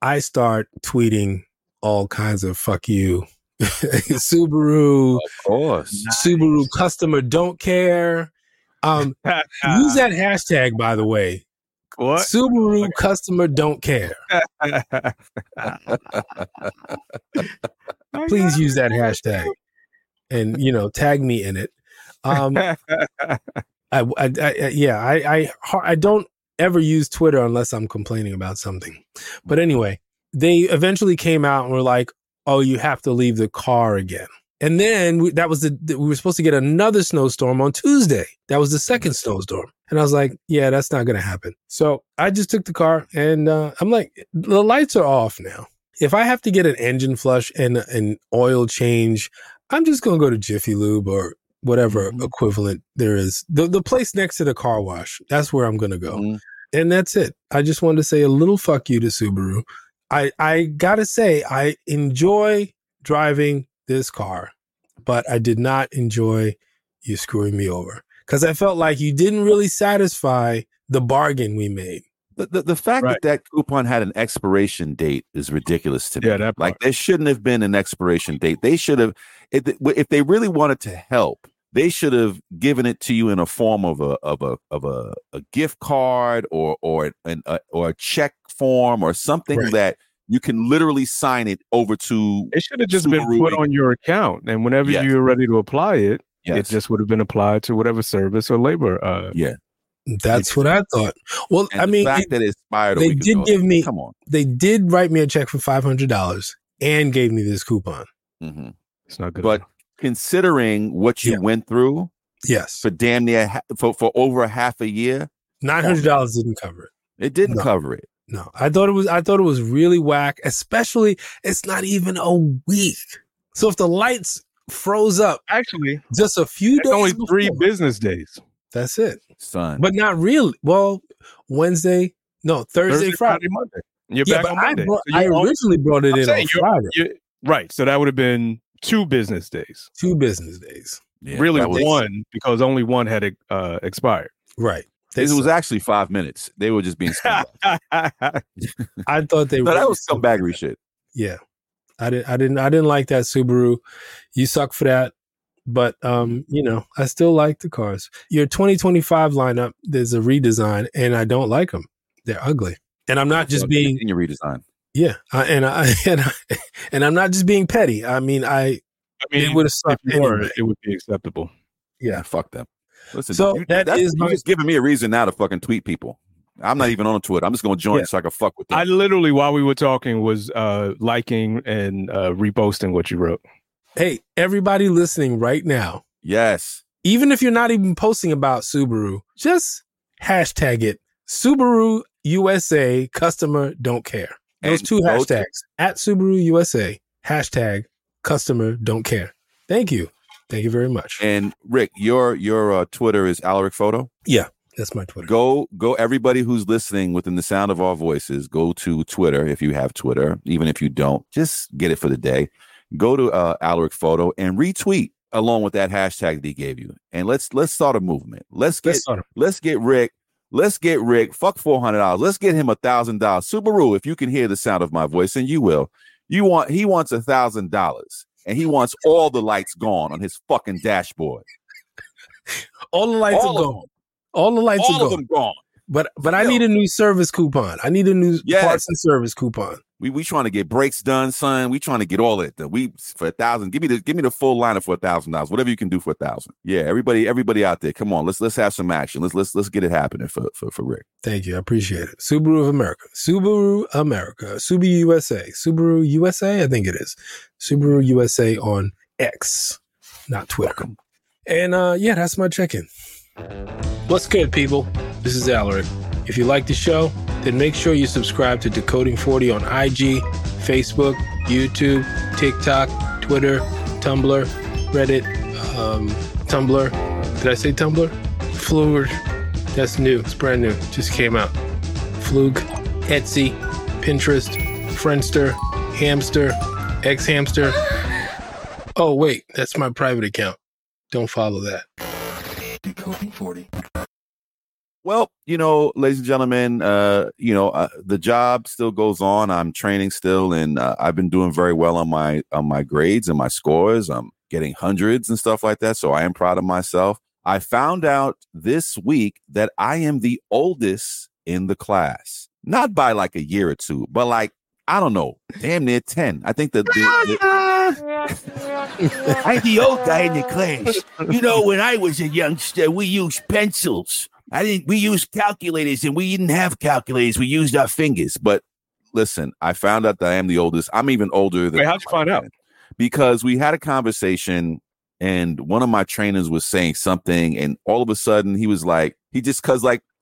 I start tweeting all kinds of fuck you. Subaru. Of course. Subaru customer don't care. Use that hashtag, by the way. What? Subaru customer don't care. Please use that hashtag and, you know, tag me in it. I don't ever use Twitter unless I'm complaining about something. But anyway, they eventually came out and were like, oh, you have to leave the car again. And then we were supposed to get another snowstorm on Tuesday. That was the second snowstorm. And I was like, yeah, that's not going to happen. So I just took the car and I'm like, the lights are off now. If I have to get an engine flush and an oil change, I'm just going to go to Jiffy Lube or whatever equivalent there is. The place next to the car wash, that's where I'm going to go. Mm-hmm. And that's it. I just wanted to say a little fuck you to Subaru. I got to say, I enjoy driving this car, but I did not enjoy you screwing me over. Because I felt like you didn't really satisfy the bargain we made. The fact that coupon had an expiration date is ridiculous to me. Yeah, that part. Like, there shouldn't have been an expiration date. They should have, if they really wanted to help, they should have given it to you in a form of a gift card or a check form or something that you can literally sign it over to. It should have just been put on your account, and whenever you're ready to apply it. Yes. It just would have been applied to whatever service or labor. That's what I thought. Well, and I mean, the fact that it expired they did give me. Come on, they did write me a check for $500 and gave me this coupon. Mm-hmm. It's not good, but considering what you went through, for damn near for over half a year, $900 didn't cover it. It didn't cover it. No, I thought it was really whack. Especially, it's not even a week. So if the lights froze up. Actually, just a few days. Only 3 business days. That's it, son. But not really. Well, Wednesday, no, Thursday, Friday, Monday. You're back on Monday. I originally brought it in on Friday. Right. So that would have been 2 business days. 2 business days. Yeah, really, one because only one had expired. Right. This was actually 5 minutes. They were just being. I thought they were. That was some baggery shit. Yeah. I didn't like that, Subaru. You suck for that. But, you know, I still like the cars. Your 2025 lineup, there's a redesign, and I don't like them. They're ugly. And I'm not just being... In your redesign. Yeah. And I'm not just being petty. I mean it would have sucked anyway. It would be acceptable. Yeah. Fuck them. Listen, so you're just giving me a reason now to fucking tweet people. I'm not even on Twitter. I'm just going to join so I can fuck with them. I literally, while we were talking, was liking and reposting what you wrote. Hey, everybody listening right now. Yes. Even if you're not even posting about Subaru, just hashtag it. Subaru USA customer don't care. Those 2 hashtags. @Subaru USA, #customer don't care. Thank you. Thank you very much. And Rick, your Twitter is Alaric Photo? Yeah, that's my Twitter. Go everybody who's listening within the sound of our voices, go to Twitter if you have Twitter. Even if you don't, just get it for the day. Go to Alaric Photo and retweet along with that hashtag that he gave you. And let's start a movement. Let's get Rick. Fuck $400. Let's get him $1,000. Subaru, if you can hear the sound of my voice, and you will, he wants $1,000. And he wants all the lights gone on his fucking dashboard. All the lights are gone. All the lights are gone. All of them gone. But I need a new service coupon. I need a new parts and service coupon. We trying to get brakes done, son. We trying to get all that done. We for $1,000. Give me the full lineup for $1,000. Whatever you can do for $1,000. Yeah, everybody out there, come on. Let's have some action. Let's get it happening for Rick. Thank you. I appreciate it. Subaru of America. Subaru America. Subaru USA. Subaru USA. I think it is Subaru USA on X, not Twitter. Welcome. And that's my check-in. What's good, people? This is Alaric. If you like the show, then make sure you subscribe to Decoding 40 on IG, Facebook, YouTube, TikTok, Twitter, Tumblr, Reddit, Tumblr. Did I say Tumblr? Flug. That's new. It's brand new. Just came out. Flug, Etsy, Pinterest, Friendster, Hamster, X-Hamster. Oh, wait. That's my private account. Don't follow that. Decoding 40. Well, ladies and gentlemen, the job still goes on. I'm training still, and I've been doing very well on my grades and my scores. I'm getting hundreds and stuff like that, so I am proud of myself. I found out this week that I am the oldest in the class, not by like a year or two, but like, I don't know, damn near 10. I think that I'm the old guy in the class. When I was a youngster, we used pencils. We used calculators, and we didn't have calculators. We used our fingers. But listen, I found out that I am the oldest. I'm even older than. Wait, how'd you find out? Because we had a conversation, and one of my trainers was saying something, and all of a sudden he was like,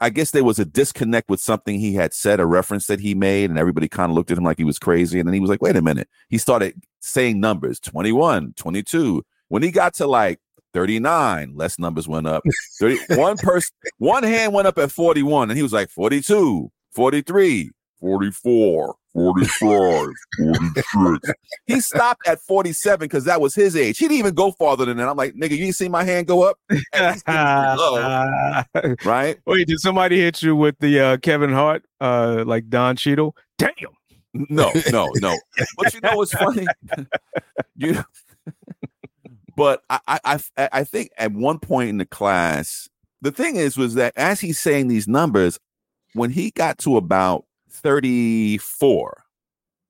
I guess there was a disconnect with something he had said, a reference that he made, and everybody kind of looked at him like he was crazy. And then he was like, wait a minute. He started saying numbers, 21, 22. When he got to like 39, less numbers went up. 30, one hand went up at 41, and he was like 42, 43, 44, 45, 46. He stopped at 47 because that was his age. He didn't even go farther than that. I'm like, nigga, you didn't see my hand go up? Right? Wait, did somebody hit you with the Kevin Hart, like Don Cheadle? Damn. No. But you know what's funny? But I think at one point in the class, the thing was that as he's saying these numbers, when he got to about 34,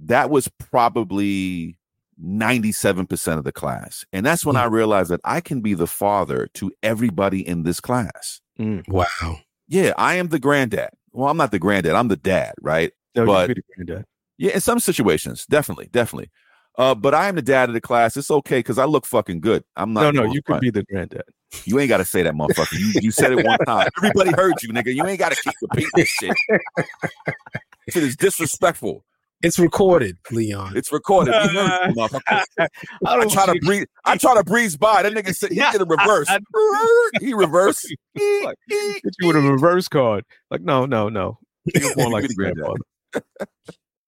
that was probably 97% of the class. And that's when I realized that I can be the father to everybody in this class. Mm. Wow. Yeah, I am the granddad. Well, I'm not the granddad. I'm the dad, right? No, but you're the granddad. Yeah, in some situations, definitely. But I am the dad of the class. It's okay because I look fucking good. I'm not. No, you could be the granddad. You ain't got to say that, motherfucker. You said it one time. Everybody heard you, nigga. You ain't got to keep repeating this shit. Shit is disrespectful. It's recorded, Leon. It's recorded. We heard you, motherfucker. I try to breeze by. That nigga said he did a reverse. He reversed. Like, you would have reverse card. Like no. You're more like the grandfather.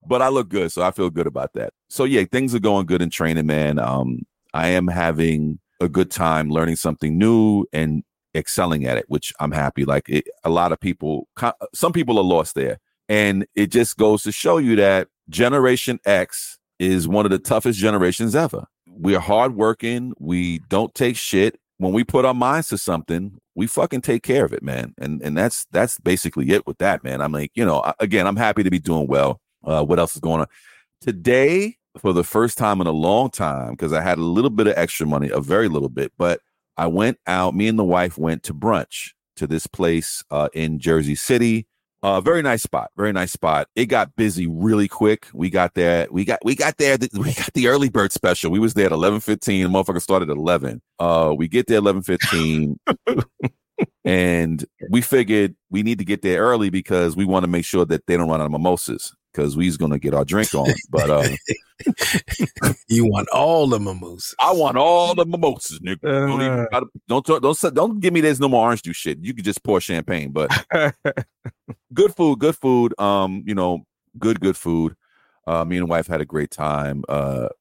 But I look good, so I feel good about that. So, yeah, things are going good in training, man. I am having a good time learning something new and excelling at it, which I'm happy. Like a lot of people, some people are lost there. And it just goes to show you that Generation X is one of the toughest generations ever. We're hardworking. We don't take shit. When we put our minds to something, we fucking take care of it, man. And that's basically it with that, man. I'm like, again, I'm happy to be doing well. What else is going on today? For the first time in a long time, because I had a little bit of extra money, a very little bit, but I went out. Me and the wife went to brunch to this place in Jersey City. Very nice spot. It got busy really quick. We got there. We got the early bird special. We was there at 11:15. Motherfucker started at 11. We get there 11:15. And we figured we need to get there early because we want to make sure that they don't run out of mimosas, because we're going to get our drink on. But You want all the mimosas. I want all the mimosas, nigga. Don't give me this no more orange juice shit. You can just pour champagne, but good food. Good food. Me and wife had a great time.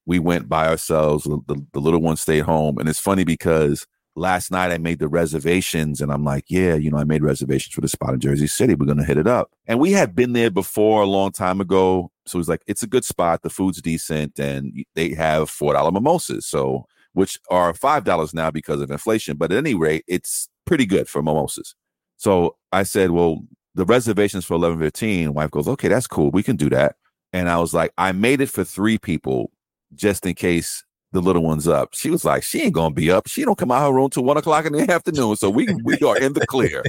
We went by ourselves. The little one stayed home. And it's funny because last night I made the reservations and I'm like, I made reservations for the spot in Jersey City. We're going to hit it up. And we had been there before a long time ago. So he's like, it's a good spot. The food's decent. And they have $4 mimosas, so which are $5 now because of inflation. But at any rate, it's pretty good for mimosas. So I said, well, the reservation's for 11:15. Wife goes, okay, that's cool. We can do that. And I was like, I made it for 3 people just in case the little one's up. She was like, she ain't going to be up. She don't come out of her room till 1 o'clock in the afternoon. So we are in the clear.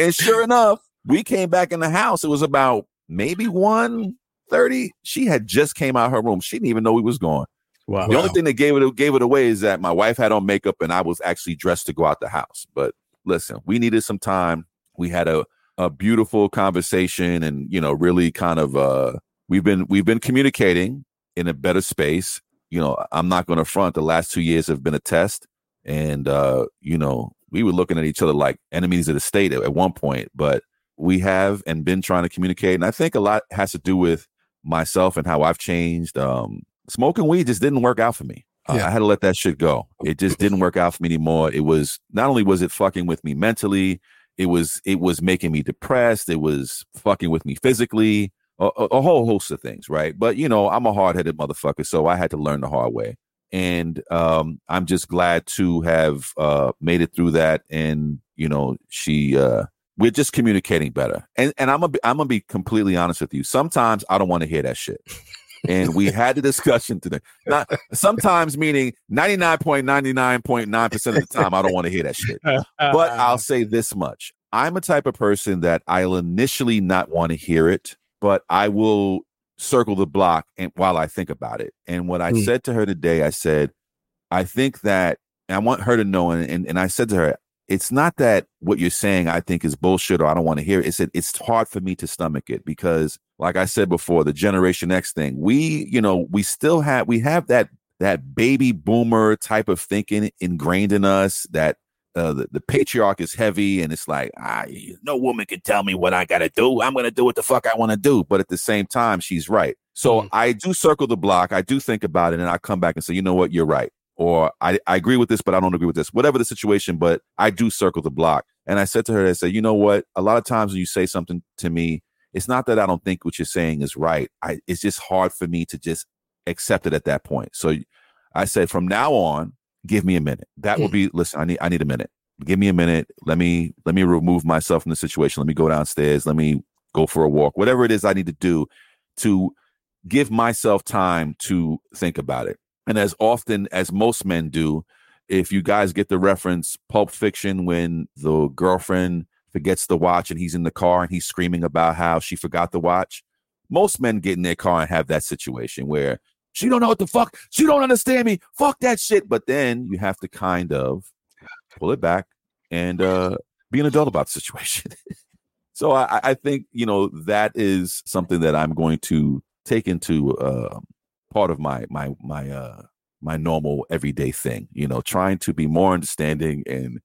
And sure enough, we came back in the house. It was about maybe 1:30. She had just came out of her room. She didn't even know we was gone. Wow. The only thing that gave it away is that my wife had on makeup and I was actually dressed to go out the house. But listen, we needed some time. We had a beautiful conversation and, really kind of, We've been communicating in a better space. I'm not going to front. The last 2 years have been a test. And, we were looking at each other like enemies of the state at one point. But we have and been trying to communicate. And I think a lot has to do with myself and how I've changed. Smoking weed just didn't work out for me. I had to let that shit go. It just didn't work out for me anymore. It was not only was it fucking with me mentally, it was making me depressed. It was fucking with me physically. A whole host of things, right? But, I'm a hard-headed motherfucker, so I had to learn the hard way. And I'm just glad to have made it through that. And, we're just communicating better. And I'm gonna be completely honest with you. Sometimes I don't want to hear that shit. And we had the discussion today. Not sometimes, meaning 99.99.9% of the time, I don't want to hear that shit. But I'll say this much. I'm a type of person that I'll initially not want to hear it, but I will circle the block and while I think about it. And what I said to her today, I said, I think that, and I want her to know, and I said to her, it's not that what you're saying I think is bullshit or I don't want to hear it. It's that it's hard for me to stomach it because, like I said before, the Generation X thing, we still have that baby boomer type of thinking ingrained in us that the patriarch is heavy and it's like, no woman can tell me what I got to do. I'm going to do what the fuck I want to do. But at the same time, she's right. So I do circle the block. I do think about it and I come back and say, you know what? You're right. Or I agree with this, but I don't agree with this, whatever the situation, but I do circle the block. And I said to her, I said, you know what? A lot of times when you say something to me, it's not that I don't think what you're saying is right. It's just hard for me to just accept it at that point. So I said, from now on, give me a minute. That will be, listen, I need a minute. Give me a minute. Let me remove myself from the situation. Let me go downstairs. Let me go for a walk. Whatever it is I need to do to give myself time to think about it. And as often as most men do, if you guys get the reference, Pulp Fiction, when the girlfriend forgets the watch and he's in the car and he's screaming about how she forgot the watch. Most men get in their car and have that situation where she don't know what the fuck. She don't understand me. Fuck that shit. But then you have to kind of pull it back and be an adult about the situation. So I think, that is something that I'm going to take into part of my normal everyday thing, trying to be more understanding and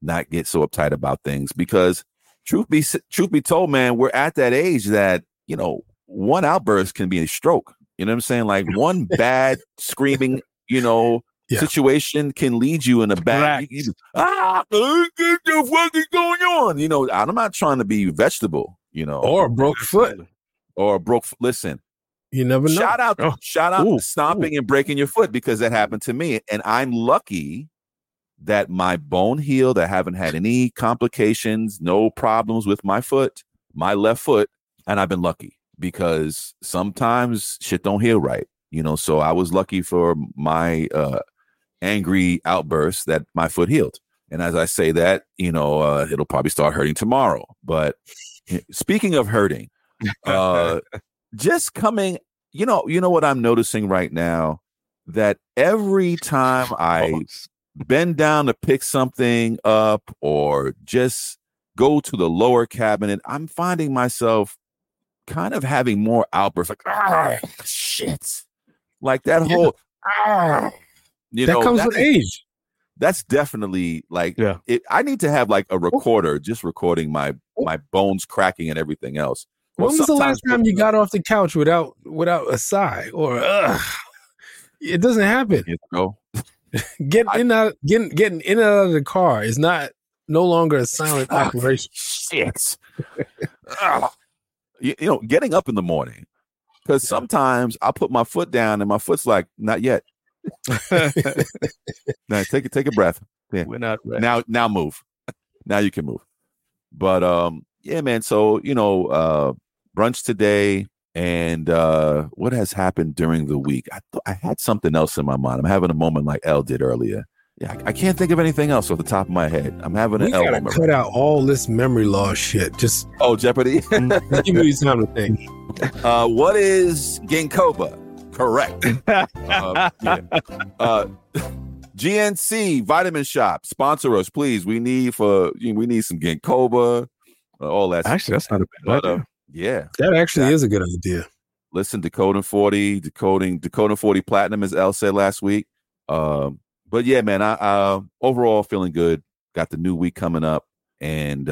not get so uptight about things because truth be told, man, we're at that age that, one outburst can be a stroke. You know what I'm saying? Like one bad screaming, situation can lead you in a bad. What is going on? I'm not trying to be vegetable. Or a broke foot, Listen, you never know. Shout out, to stomping and breaking your foot because that happened to me, and I'm lucky that my bone healed. I haven't had any complications, no problems with my foot, my left foot, and I've been lucky. Because sometimes shit don't heal right, so I was lucky for my angry outburst that my foot healed. And as I say that, it'll probably start hurting tomorrow. But speaking of hurting, just coming, you know what I'm noticing right now? That every time I bend down to pick something up or just go to the lower cabinet, I'm finding myself kind of having more outbursts, like, shit. Like that whole, that comes with age. That's definitely like, I need to have like a recorder just recording my bones cracking and everything else. When was the last time you got off the couch without a sigh or it doesn't happen. You know? Getting in and out of the car is no longer a silent operation. Shit. you know, getting up in the morning, because sometimes I put my foot down and my foot's like, not yet. Now take a breath. Yeah. We're not ready. Now move. Now you can move. But yeah, man. So you know, brunch today, and what has happened during the week? I had something else in my mind. I'm having a moment like L did earlier. Yeah, I can't think of anything else off the top of my head. I'm having an L moment. We gotta cut out all this memory loss shit. Just Jeopardy. Give me time to think. What is Ginkoba? Correct. GNC Vitamin Shop, sponsor us, please. We need some Ginkoba, all that. Actually, stuff. That's not a bad idea. That actually is a good idea. Listen, Decoding 40 Platinum, as El said last week. But yeah, man, I overall feeling good. Got the new week coming up, and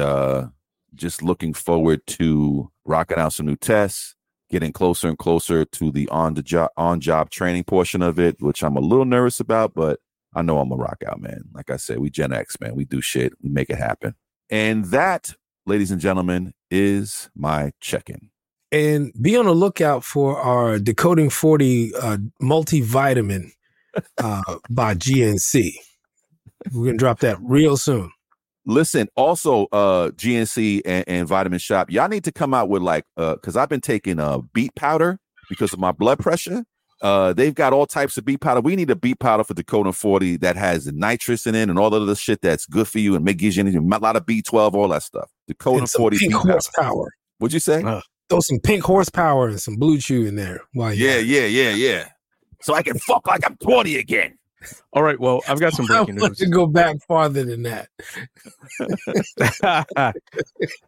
just looking forward to rocking out some new tests. Getting closer and closer to the on-job training portion of it, which I'm a little nervous about, but I know I'm a rock out, man. Like I said, we Gen X, man. We do shit. We make it happen. And that, ladies and gentlemen, is my check-in. And be on the lookout for our Decoding 40 multivitamin by GNC. We're going to drop that real soon. Listen, also, GNC and Vitamin Shop, y'all need to come out with like, because I've been taking beet powder because of my blood pressure. They've got all types of beet powder. We need a beet powder for Decoding 40 that has the nitrous in it and all the other shit that's good for you and gives you energy, a lot of B12, all that stuff. Decoding 40 pink horsepower. What'd you say? Throw some pink horsepower and some blue chew in there. Yeah. So I can fuck like I'm 20 again. All right, well, I've got some breaking news. I want to go back farther than that.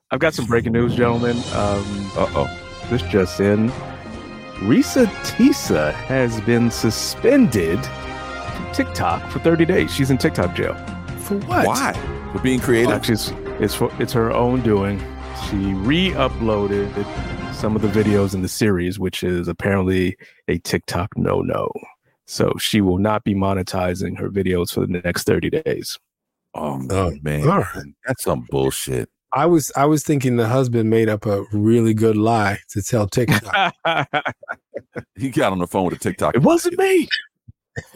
I've got some breaking news, gentlemen. This just in. Risa Tisa has been suspended from TikTok for 30 days. She's in TikTok jail. For what? Why? For being creative? Well, it's her own doing. She re-uploaded some of the videos in the series, which is apparently a TikTok no-no. So she will not be monetizing her videos for the next 30 days. Oh man, that's some bullshit. I was thinking the husband made up a really good lie to tell TikTok. He got on the phone with a TikTok. It wasn't me.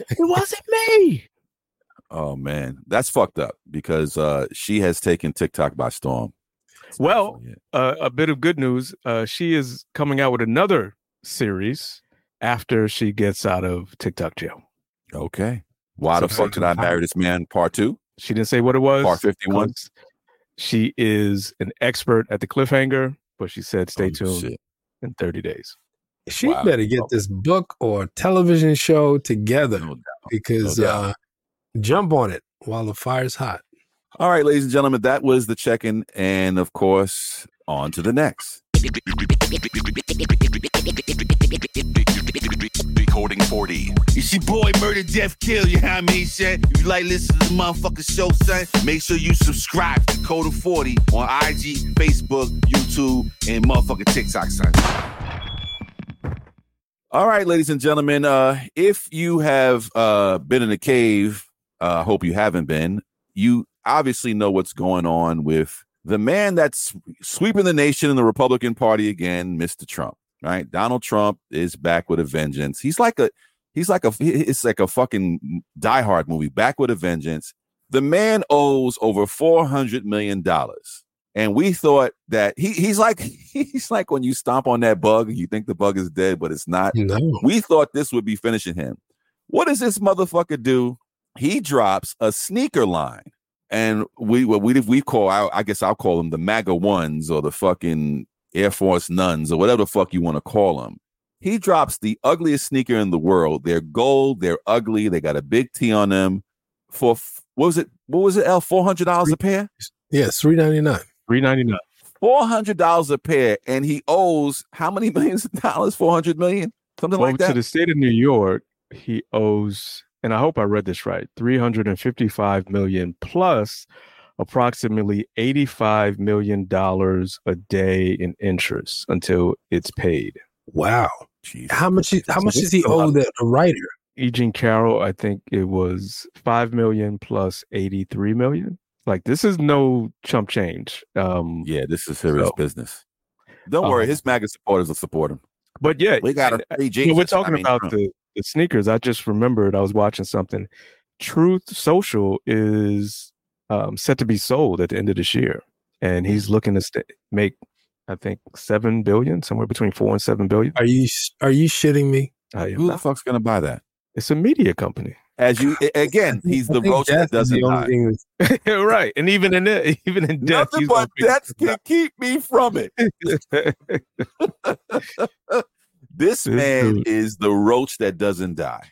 It wasn't me. Oh man, that's fucked up because she has taken TikTok by storm. Well, a bit of good news. She is coming out with another series after she gets out of TikTok jail. Okay. Why the fuck did I marry this man? Part 2? She didn't say what it was. Part 51. She is an expert at the cliffhanger, but she said stay tuned in 30 days. She better get this book or television show together because jump on it while the fire's hot. All right, ladies and gentlemen, that was the check-in. And of course, on to the next. Decoding 40. It's your boy Murder Death Kill, you know what I mean, son? If you like listening to this motherfucking show, son, make sure you subscribe to Decoding 40 on IG, Facebook, YouTube, and motherfucking TikTok, son. All right, ladies and gentlemen, if you have been in a cave, I hope you haven't been, you obviously know what's going on with the man that's sweeping the nation in the Republican Party again, Mr. Trump. Right, Donald Trump is back with a vengeance. It's like a fucking Die Hard movie. Back with a vengeance. The man owes over $400 million, and we thought that he's like when you stomp on that bug and you think the bug is dead, but it's not. No. We thought this would be finishing him. What does this motherfucker do? He drops a sneaker line, and I'll call them the MAGA ones or the fucking Air Force nuns or whatever the fuck you want to call them. He drops the ugliest sneaker in the world. They're gold. They're ugly. They got a big T on them. For what was it? L $400 a pair. Yeah, $399. $399. $400 a pair, and he owes how many millions of dollars? $400 million. Something like that. To the state of New York, he owes, and I hope I read this right, $355 million plus approximately $85 million a day in interest until it's paid. Wow. Jesus. How much does he owe the writer? E. Jean Carroll, I think it was $5 million plus $83 million. Like, this is no chump change. Yeah, this is serious business. Don't worry, his MAGA supporters will support him. But yeah, we got a you know, we're talking about the sneakers. I just remembered I was watching something. Truth Social is set to be sold at the end of this year, and he's looking to make, I think, $7 billion, somewhere between $4 and $7 billion. Are you shitting me? Who the fuck's gonna buy that? It's a media company. As you again, he's the roach that doesn't die. Right, and even in death, nothing but death can keep me from it. This man is the roach that doesn't die.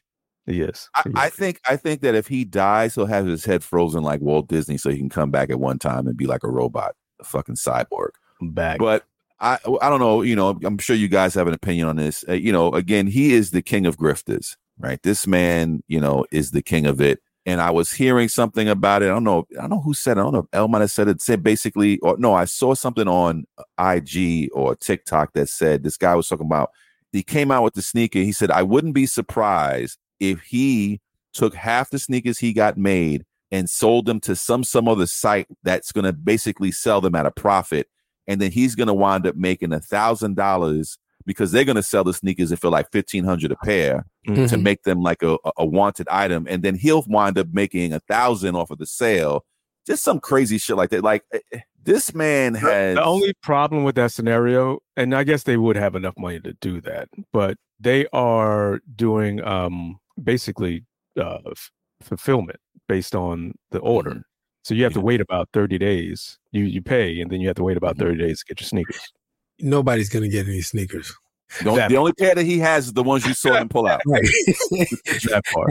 Yes, I think that if he dies, he'll have his head frozen like Walt Disney, so he can come back at one time and be like a robot, a fucking cyborg. Back, but I don't know. You know, I'm sure you guys have an opinion on this. You know, again, he is the king of grifters. Right. This man, you know, is the king of it. And I was hearing something about it. I don't know who said it. I don't know if El might have said it. It said basically, or no, I saw something on IG or TikTok that said this guy was talking about, he came out with the sneaker. He said, I wouldn't be surprised if he took half the sneakers he got made and sold them to some other site that's going to basically sell them at a profit. And then he's going to wind up making $1,000 because they're going to sell the sneakers for like $1,500 a pair to make them like a wanted item. And then he'll wind up making $1,000 off of the sale. Just some crazy shit like that. Like this man has... The only problem with that scenario, and I guess they would have enough money to do that, but they are doing basically fulfillment based on the order. So you have to wait about 30 days. You pay, and then you have to wait about 30 days to get your sneakers. Nobody's going to get any sneakers. The only pair that he has is the ones you saw him pull out. Right. That part.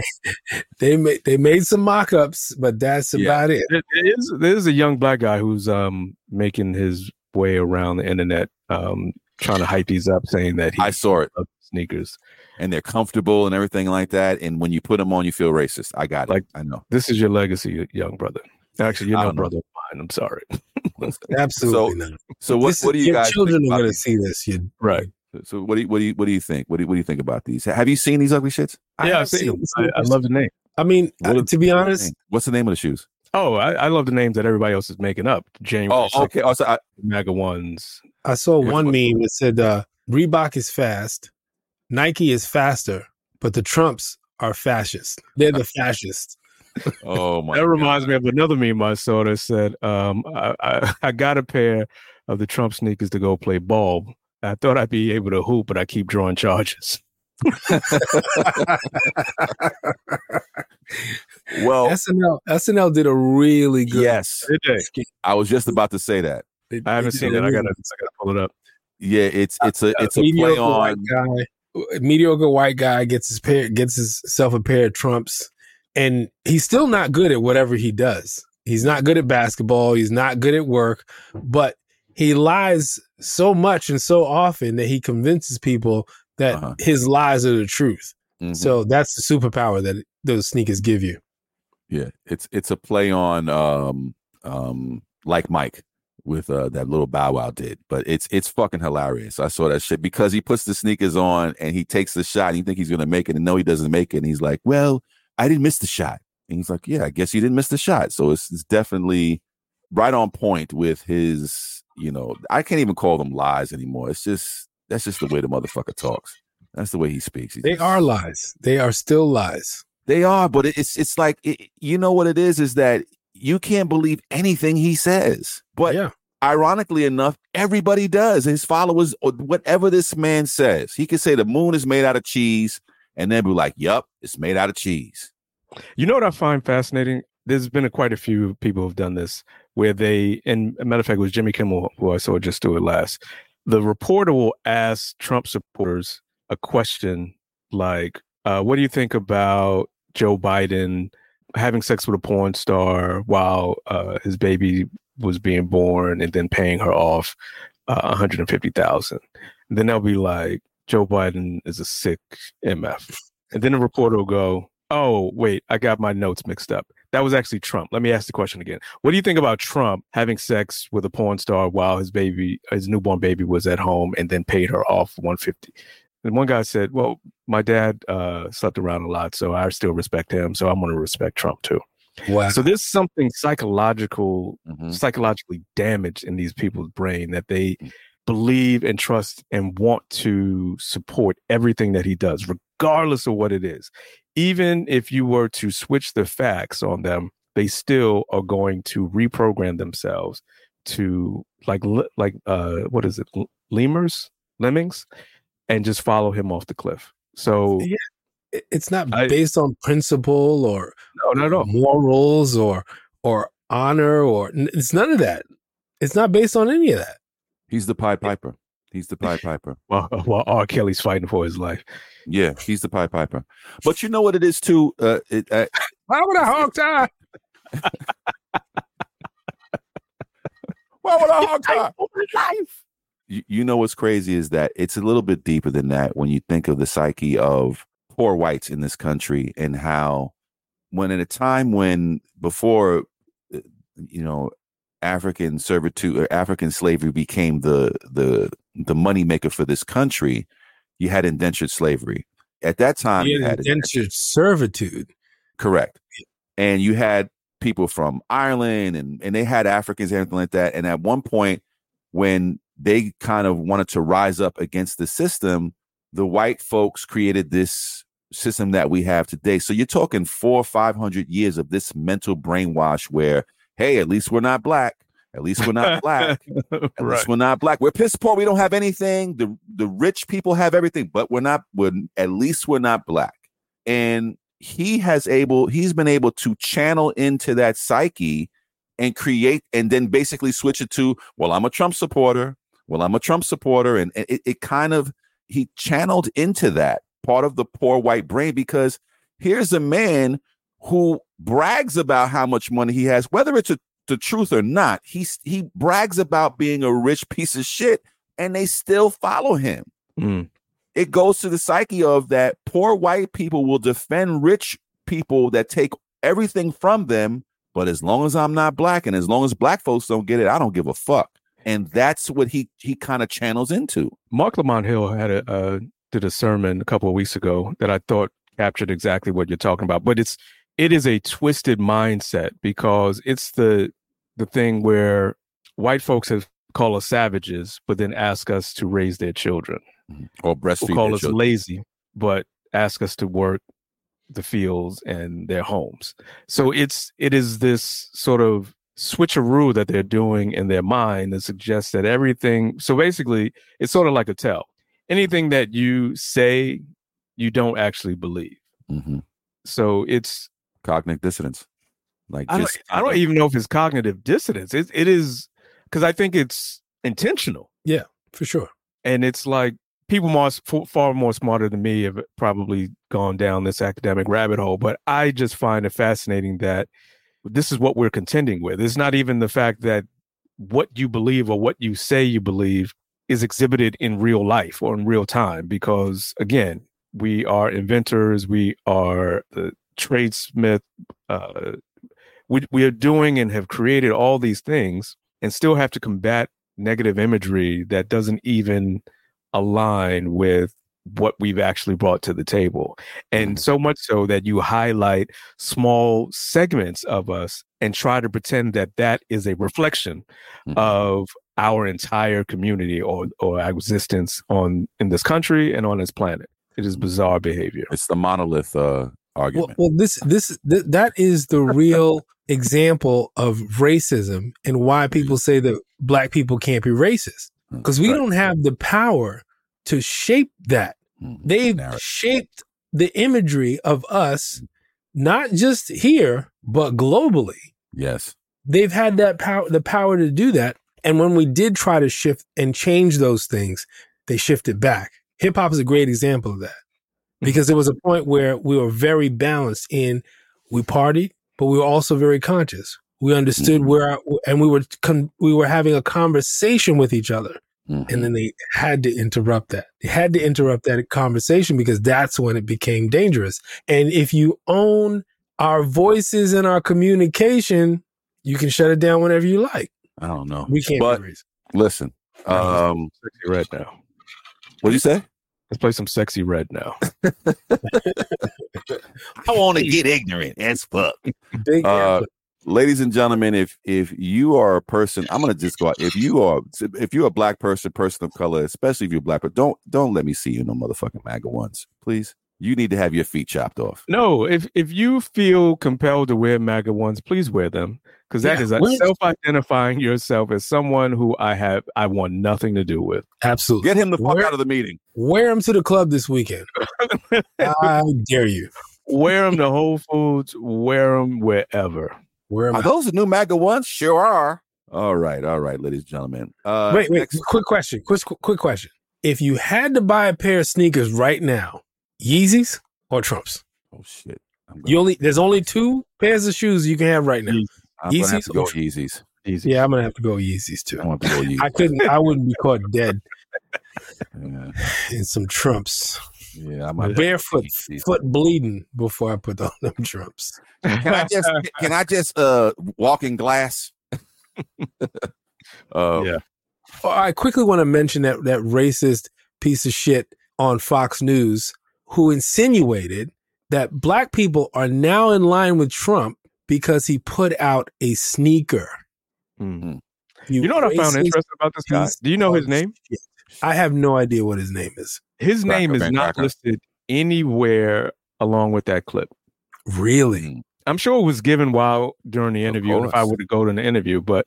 They made some mock-ups, but that's about it. There's a young black guy who's making his way around the internet, trying to hype these up, saying that I saw it. Sneakers. And they're comfortable and everything like that. And when you put them on, you feel racist. I got it. I know. This is your legacy, young brother. Actually, you're no brother of mine. I'm sorry. Absolutely not. So what do you guys? Your children are going to see this, right? So what do you think? What do you think about these? Have you seen these ugly shits? Yeah, I've seen them. I love the name. I mean, to be honest, what's the name of the shoes? Oh, I love the names that everybody else is making up. January. Oh, okay. Also, MAGA ones. I saw one meme that said Reebok is fast, Nike is faster, but the Trumps are fascist. They're the fascists. Oh my! That reminds me of another meme I saw that said, "I got a pair of the Trump sneakers to go play ball. I thought I'd be able to hoop, but I keep drawing charges." Well, SNL did a really good. Yes, I was just about to say that. I haven't seen it. I gotta pull it up. Yeah, it's a play on. Mediocre white guy gets himself a pair of Trumps. And he's still not good at whatever he does. He's not good at basketball. He's not good at work. But he lies so much and so often that he convinces people that his lies are the truth. Mm-hmm. So that's the superpower that those sneakers give you. Yeah, it's a play on like Mike with that little Bow Wow did. But it's fucking hilarious. I saw that shit because he puts the sneakers on and he takes the shot. And you think he's going to make it. And no, he doesn't make it. And he's like, well... I didn't miss the shot. And he's like, yeah, I guess you didn't miss the shot. So it's definitely right on point with his, you know, I can't even call them lies anymore. It's just, that's just the way the motherfucker talks. That's the way he speaks. They are lies. They are still lies. They are, but it's like, you know what it is that you can't believe anything he says. But ironically enough, everybody does. His followers, or whatever this man says, he could say the moon is made out of cheese. And then we're like, yup, it's made out of cheese. You know what I find fascinating? There's been quite a few people who've done this where they, and a matter of fact, it was Jimmy Kimmel, who I saw just do it last. The reporter will ask Trump supporters a question like, what do you think about Joe Biden having sex with a porn star while his baby was being born and then paying her off $150,000? Then they'll be like, Joe Biden is a sick MF. And then a reporter will go, oh, wait, I got my notes mixed up. That was actually Trump. Let me ask the question again. What do you think about Trump having sex with a porn star while his newborn baby was at home and then paid her off $150? And one guy said, well, my dad slept around a lot, so I still respect him. So I'm going to respect Trump, too. Wow. So there's something psychologically damaged in these people's brain that they believe and trust and want to support everything that he does, regardless of what it is. Even if you were to switch the facts on them, they still are going to reprogram themselves to lemmings, and just follow him off the cliff. So yeah, it's not based on principle or morals or honor, or it's none of that. It's not based on any of that. He's the Pied Piper. He's the Pied Piper. While R. Kelly's fighting for his life. Yeah, he's the Pied Piper. But you know what it is, too? Why would I honk time? Why would I honk time? Life. You know what's crazy is that it's a little bit deeper than that when you think of the psyche of poor whites in this country, and how when at a time when before, you know, African servitude or African slavery became the money maker for this country, you had indentured slavery. At that time, you had indentured servitude. Correct. And you had people from Ireland and they had Africans and everything like that. And at one point when they kind of wanted to rise up against the system, the white folks created this system that we have today. So you're talking 400 or 500 years of this mental brainwash where, hey, at least we're not black. At least we're not black. At right. least we're not black. We're piss poor. We don't have anything. The rich people have everything, but we're not black. And he's been able to channel into that psyche and create, and then basically switch it to, well, I'm a Trump supporter. Well, I'm a Trump supporter. And it kind of, he channeled into that part of the poor white brain, because here's a man who brags about how much money he has, whether it's the truth or not. He brags about being a rich piece of shit, and they still follow him. Mm. It goes to the psyche of that poor white people will defend rich people that take everything from them, but as long as I'm not black and as long as black folks don't get it, I don't give a fuck. And that's what he kind of channels into. Mark Lamont Hill had did a sermon a couple of weeks ago that I thought captured exactly what you're talking about, but it is a twisted mindset, because it's the thing where white folks have call us savages, but then ask us to raise their children, or breastfeed. We'll call us children lazy, but ask us to work the fields and their homes. So it is this sort of switcheroo that they're doing in their mind that suggests that everything. So basically, it's sort of like a tell. Anything that you say, you don't actually believe. Mm-hmm. So it's cognitive dissonance. Like, I don't even know if it's cognitive dissonance. It is, because I think it's intentional. Yeah, for sure. And it's like people far more smarter than me have probably gone down this academic rabbit hole. But I just find it fascinating that this is what we're contending with. It's not even the fact that what you believe or what you say you believe is exhibited in real life or in real time, because, again, we are inventors. We are the tradesmith. We are doing and have created all these things, and still have to combat negative imagery that doesn't even align with what we've actually brought to the table. And so much so that you highlight small segments of us and try to pretend that is a reflection of our entire community or our existence in this country and on this planet. It is bizarre behavior. It's the monolith argument. Well, that is the real example of racism, and why people say that black people can't be racist, because we don't have the power to shape that. They've shaped the imagery of us, not just here, but globally. Yes. They've had that power, the power to do that. And when we did try to shift and change those things, they shifted back. Hip hop is a great example of that, because there was a point where we were very balanced in, we partied, but we were also very conscious. We understood where, and we were having a conversation with each other Mm-hmm. And then they had to interrupt that. They had to interrupt that conversation because that's when it became dangerous. And if you own our voices and our communication, you can shut it down whenever you like. I don't know. We can't. But listen, Sexy Red now. What'd you say? Let's play some Sexy Red now. I want to get ignorant as fuck. Big ladies and gentlemen, if you are a person, I'm gonna just go out. If you're a black person, person of color, especially if you're black, but don't let me see you in no motherfucking MAGA ones, please. You need to have your feet chopped off. No, if you feel compelled to wear MAGA ones, please wear them. Because that is self-identifying yourself as someone who I want nothing to do with. Absolutely. Get him the fuck out of the meeting. Wear him to the club this weekend. I dare you. Wear him to Whole Foods. Wear him wherever. Wear him. Are those the new MAGA ones? Sure are. All right, ladies and gentlemen. Wait. Quick question. If you had to buy a pair of sneakers right now, Yeezys or Trumps? Oh shit! There's only two pairs of shoes you can have right now. I'm Yeezys. Have to go Yeezys. Yeezys. Yeah, I'm gonna have to go Yeezys too. I couldn't. I wouldn't be caught dead in some Trumps. Yeah, I might barefoot, foot bleeding before I put on them Trumps. Can I just walk in glass? Yeah. I quickly want to mention that racist piece of shit on Fox News, who insinuated that black people are now in line with Trump because he put out a sneaker. Mm-hmm. You know what I found interesting about this guy? Do you know his name? Shit. I have no idea what his name is. His name is not listed anywhere along with that clip. Really? I'm sure it was given while during the interview, and if I were to go to the interview, but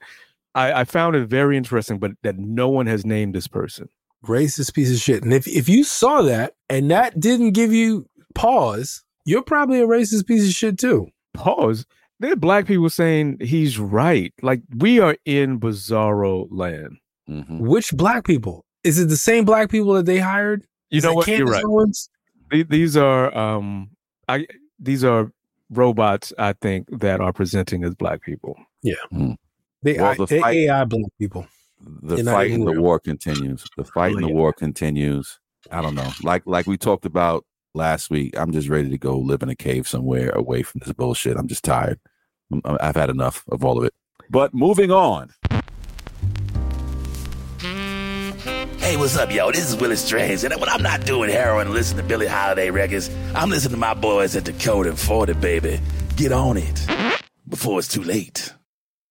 I found it very interesting, but that no one has named this person. Racist piece of shit. And if you saw that and that didn't give you pause, you're probably a racist piece of shit too. Pause? There are black people saying he's right. Like, we are in bizarro land. Mm-hmm. Which black people? Is it the same black people that they hired? You know what? You're right. These are these are robots, I think, that are presenting as black people. Yeah. Mm-hmm. They're AI black people. The fight and the war continues. I don't know. Like we talked about last week, I'm just ready to go live in a cave somewhere away from this bullshit. I'm just tired. I've had enough of all of it. But moving on. Hey, what's up, yo? This is Willie Strange. And when I'm not doing heroin and listening to Billie Holiday records, I'm listening to my boys at Dakota and 40, baby. Get on it before it's too late.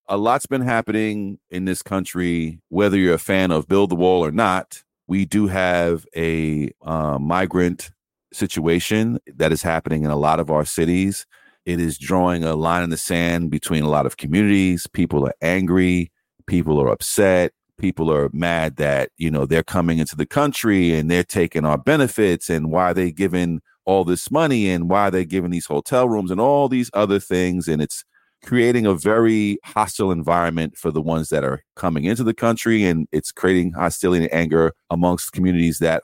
A lot's been happening in this country, whether you're a fan of Build the Wall or not. We do have a migrant situation that is happening in a lot of our cities. It is drawing a line in the sand between a lot of communities. People are angry. People are upset. People are mad that, you know, they're coming into the country and they're taking our benefits. And why are they giving all this money? And why are they giving these hotel rooms and all these other things? And it's creating a very hostile environment for the ones that are coming into the country, and it's creating hostility and anger amongst communities that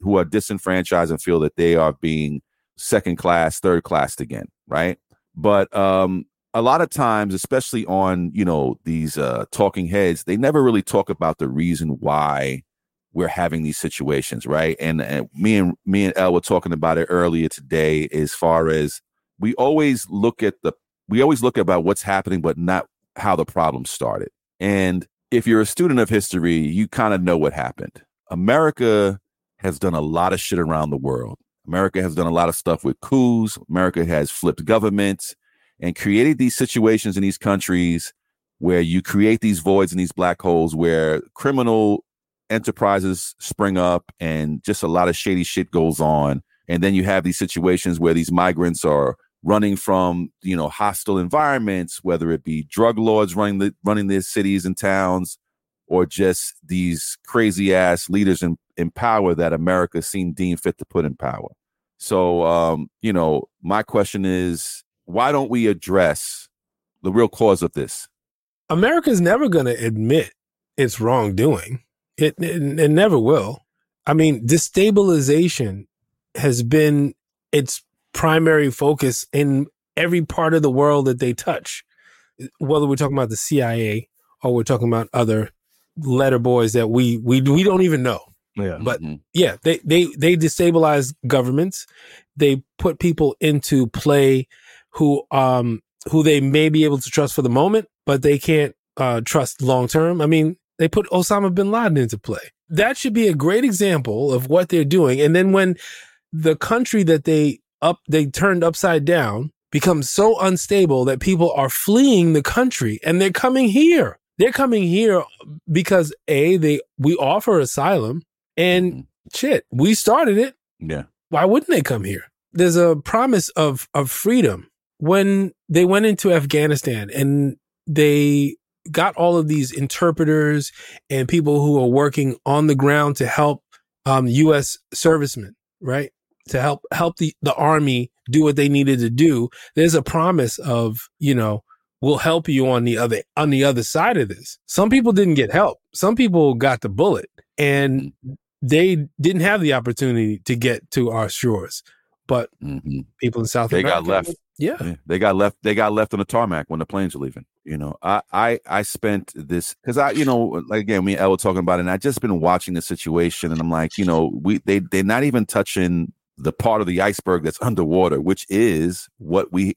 who are disenfranchised and feel that they are being second class, third class again, right? But a lot of times, especially on, you know, these talking heads, they never really talk about the reason why we're having these situations, right? And me and Elle were talking about it earlier today, as far as we always look about what's happening, but not how the problem started. And if you're a student of history, you kind of know what happened. America has done a lot of shit around the world. America has done a lot of stuff with coups. America has flipped governments and created these situations in these countries where you create these voids and these black holes where criminal enterprises spring up and just a lot of shady shit goes on. And then you have these situations where these migrants are running from, you know, hostile environments, whether it be drug lords running their cities and towns, or just these crazy ass leaders in power that America seemed deemed fit to put in power. So, you know, my question is, why don't we address the real cause of this? America's never going to admit its wrongdoing. It never will. I mean, destabilization has been its primary focus in every part of the world that they touch, whether we're talking about the CIA or we're talking about other letter boys that we don't even know. Yeah. But yeah, they destabilize governments. They put people into play who they may be able to trust for the moment, but they can't trust long term. I mean, they put Osama bin Laden into play. That should be a great example of what they're doing. And then when the country that they turned upside down becomes so unstable that people are fleeing the country and they're coming here. They're coming here because we offer asylum and shit, we started it. Yeah. Why wouldn't they come here? There's a promise of freedom. When they went into Afghanistan and they got all of these interpreters and people who are working on the ground to help U.S. servicemen, right? To help the army do what they needed to do. There's a promise of, you know, we'll help you on the other side of this. Some people didn't get help. Some people got the bullet and they didn't have the opportunity to get to our shores. But people in South America, got left. Yeah. They got left on the tarmac when the planes were leaving. You know, I spent this because I, you know, like again, me and Elle were talking about it, and I just been watching the situation, and I'm like, you know, they're not even touching the part of the iceberg that's underwater, which is what we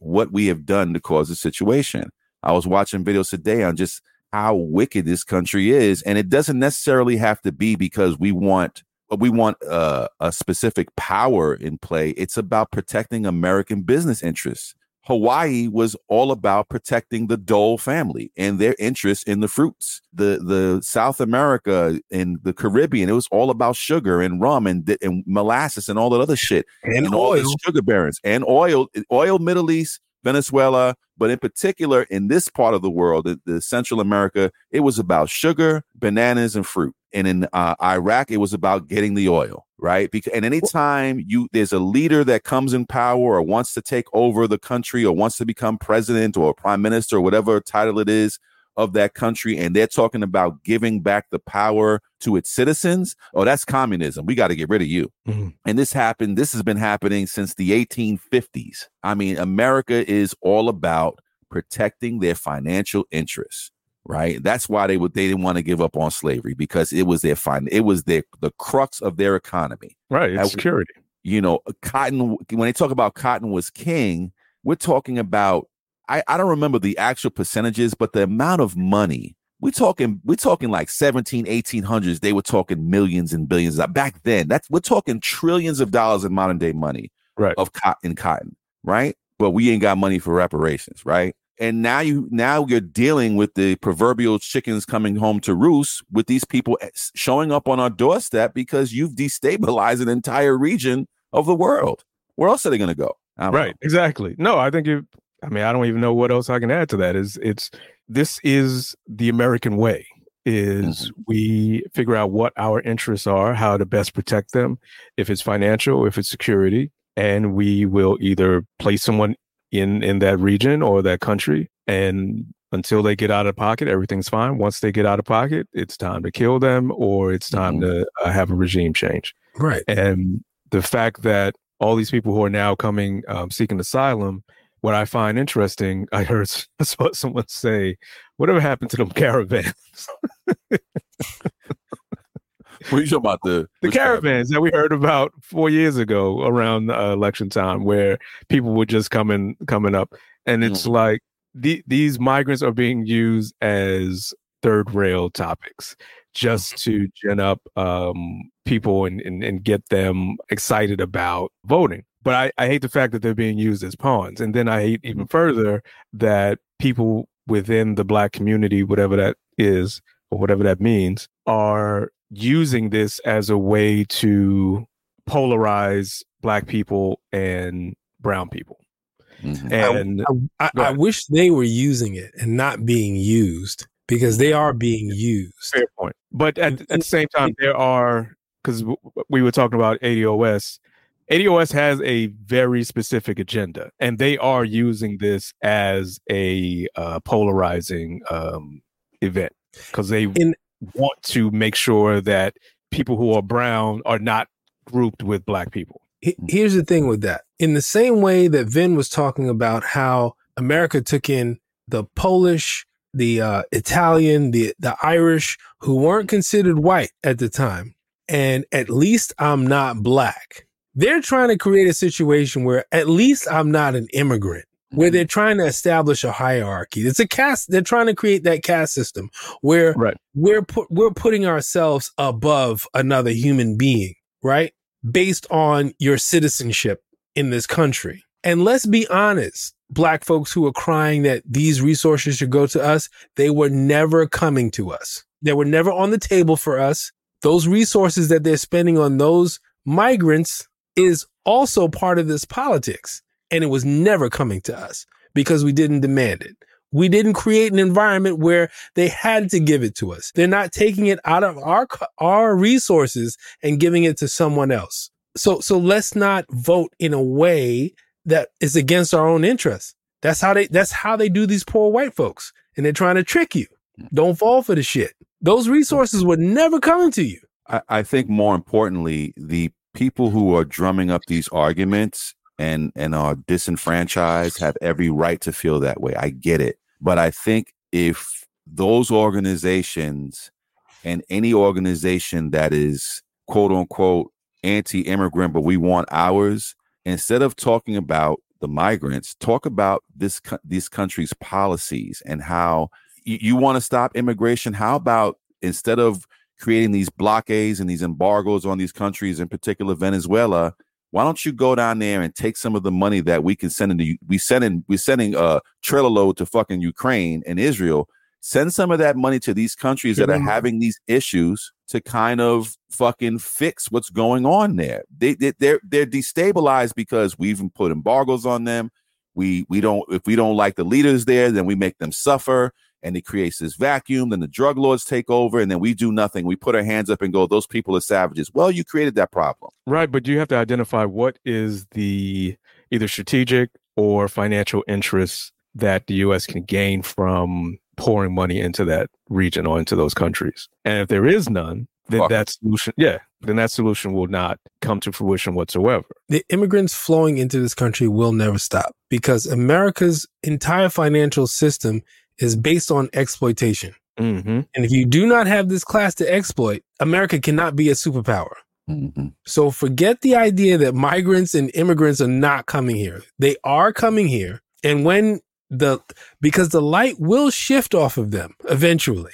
have done to cause the situation. I was watching videos today on just how wicked this country is, and it doesn't necessarily have to be because we want a specific power in play. It's about protecting American business interests. Hawaii was all about protecting the Dole family and their interest in the fruits. The South America and the Caribbean, it was all about sugar and rum and molasses and all that other shit. And oil. All the sugar barons and oil, Middle East, Venezuela. But in particular, in this part of the world, the Central America, it was about sugar, bananas and fruit. And in Iraq, it was about getting the oil, right? And anytime there's a leader that comes in power or wants to take over the country or wants to become president or prime minister or whatever title it is of that country, and they're talking about giving back the power to its citizens, oh, that's communism. We got to get rid of you. Mm-hmm. And this has been happening since the 1850s. I mean, America is all about protecting their financial interests. Right. That's why they didn't want to give up on slavery, because it was the crux of their economy. Right. It's security. You know, cotton. When they talk about cotton was king, we're talking about I don't remember the actual percentages, but the amount of money we're talking like 1800s. They were talking millions and billions back then. We're talking trillions of dollars in modern day money. Right. Of cotton. Right. But we ain't got money for reparations. Right. And now you're dealing with the proverbial chickens coming home to roost with these people showing up on our doorstep because you've destabilized an entire region of the world. Where else are they going to go? Right. Exactly. No, I think I don't even know what else I can add to that. This is the American way is we figure out what our interests are, how to best protect them. If it's financial, if it's security, and we will either place someone in that region or that country. And until they get out of pocket, everything's fine. Once they get out of pocket, it's time to kill them or it's time to have a regime change. Right. And the fact that all these people who are now coming seeking asylum, what I find interesting, I saw someone say, whatever happened to them caravans? What are you talking about? The caravans that we heard about 4 years ago around election time, where people were just coming up, and it's like these migrants are being used as third rail topics just to gin up people and get them excited about voting. But I hate the fact that they're being used as pawns, and then I hate even further that people within the Black community, whatever that is or whatever that means, are using this as a way to polarize Black people and brown people. Mm-hmm. And I wish they were using it and not being used, because they are being used. Fair point. But at the same time, because we were talking about ADOS. ADOS has a very specific agenda, and they are using this as a polarizing event because they want to make sure that people who are brown are not grouped with Black people. Here's the thing with that. In the same way that Vin was talking about how America took in the Polish the Italian, the Irish, who weren't considered white at the time. And at least I'm not black. They're trying to create a situation where at least I'm not an immigrant, where they're trying to establish a hierarchy. It's a caste. They're trying to create that caste system where we're putting ourselves above another human being, right? Based on your citizenship in this country. And let's be honest, black folks who are crying that these resources should go to us, they were never coming to us. They were never on the table for us. Those resources that they're spending on those migrants is also part of this politics. And it was never coming to us because we didn't demand it. We didn't create an environment where they had to give it to us. They're not taking it out of our resources and giving it to someone else. So let's not vote in a way that is against our own interests. That's how they do these poor white folks. And they're trying to trick you. Don't fall for the shit. Those resources were never coming to you. I think more importantly, the people who are drumming up these arguments and are disenfranchised have every right to feel that way. I get it. But I think if those organizations and any organization that is, quote unquote, anti-immigrant, but we want ours, instead of talking about the migrants, talk about these country's policies and how you want to stop immigration. How about instead of creating these blockades and these embargoes on these countries, in particular Venezuela, why don't you go down there and take some of the money that we can send into we're sending a trailer load to fucking Ukraine and Israel. Send some of that money to these countries that are having these issues to kind of fucking fix what's going on there. They're destabilized because we even put embargoes on them. If we don't like the leaders there, then we make them suffer. And it creates this vacuum. Then the drug lords take over, and then we do nothing. We put our hands up and go, those people are savages. Well, you created that problem. Right. But you have to identify what is the either strategic or financial interests that the U.S. can gain from pouring money into that region or into those countries. And if there is none, then that solution will not come to fruition whatsoever. The immigrants flowing into this country will never stop because America's entire financial system is based on exploitation. Mm-hmm. And if you do not have this class to exploit, America cannot be a superpower. Mm-hmm. So forget the idea that migrants and immigrants are not coming here. They are coming here. And because the light will shift off of them eventually.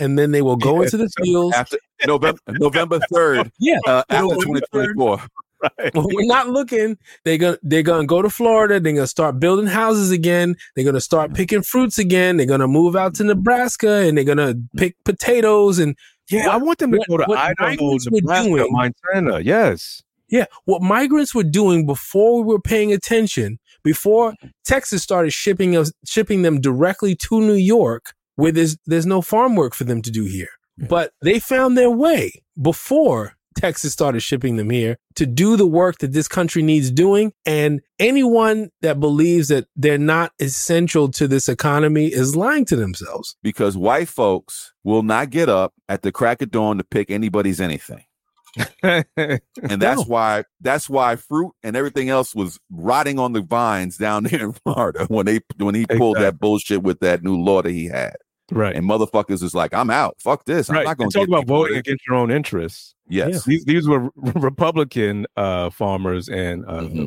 And then they will go into the fields. After November 3rd, after 2024. Right. When we're not looking, they're gonna go to Florida. They're gonna start building houses again. They're gonna start picking fruits again. They're gonna move out to Nebraska and they're gonna pick potatoes. And I want them to go to Idaho, Nebraska, Montana. Yes. Yeah, what migrants were doing before we were paying attention, before Texas started shipping them directly to New York, where there's no farm work for them to do here. Yeah. But they found their way before Texas started shipping them here to do the work that this country needs doing. And anyone that believes that they're not essential to this economy is lying to themselves. Because white folks will not get up at the crack of dawn to pick anybody's anything. And that's why fruit and everything else was rotting on the vines down there in Florida when he pulled that bullshit with that new law that he had. Right. And motherfuckers is like, I'm out. Fuck this. I'm not going to talk about voting against your own interests. Yes. Yeah. These were Republican farmers and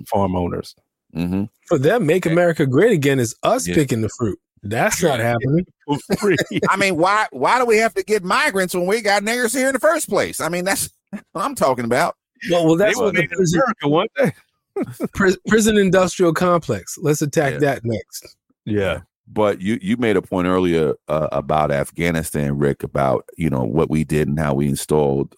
farm owners. Mm-hmm. For them, make America great again is us picking the fruit. That's not happening. I mean, why do we have to get migrants when we got niggers here in the first place? I mean, that's what I'm talking about. Well, that's what the prison industrial complex. Let's attack that next. Yeah. But you made a point earlier about Afghanistan, Rick, about, you know, what we did and how we installed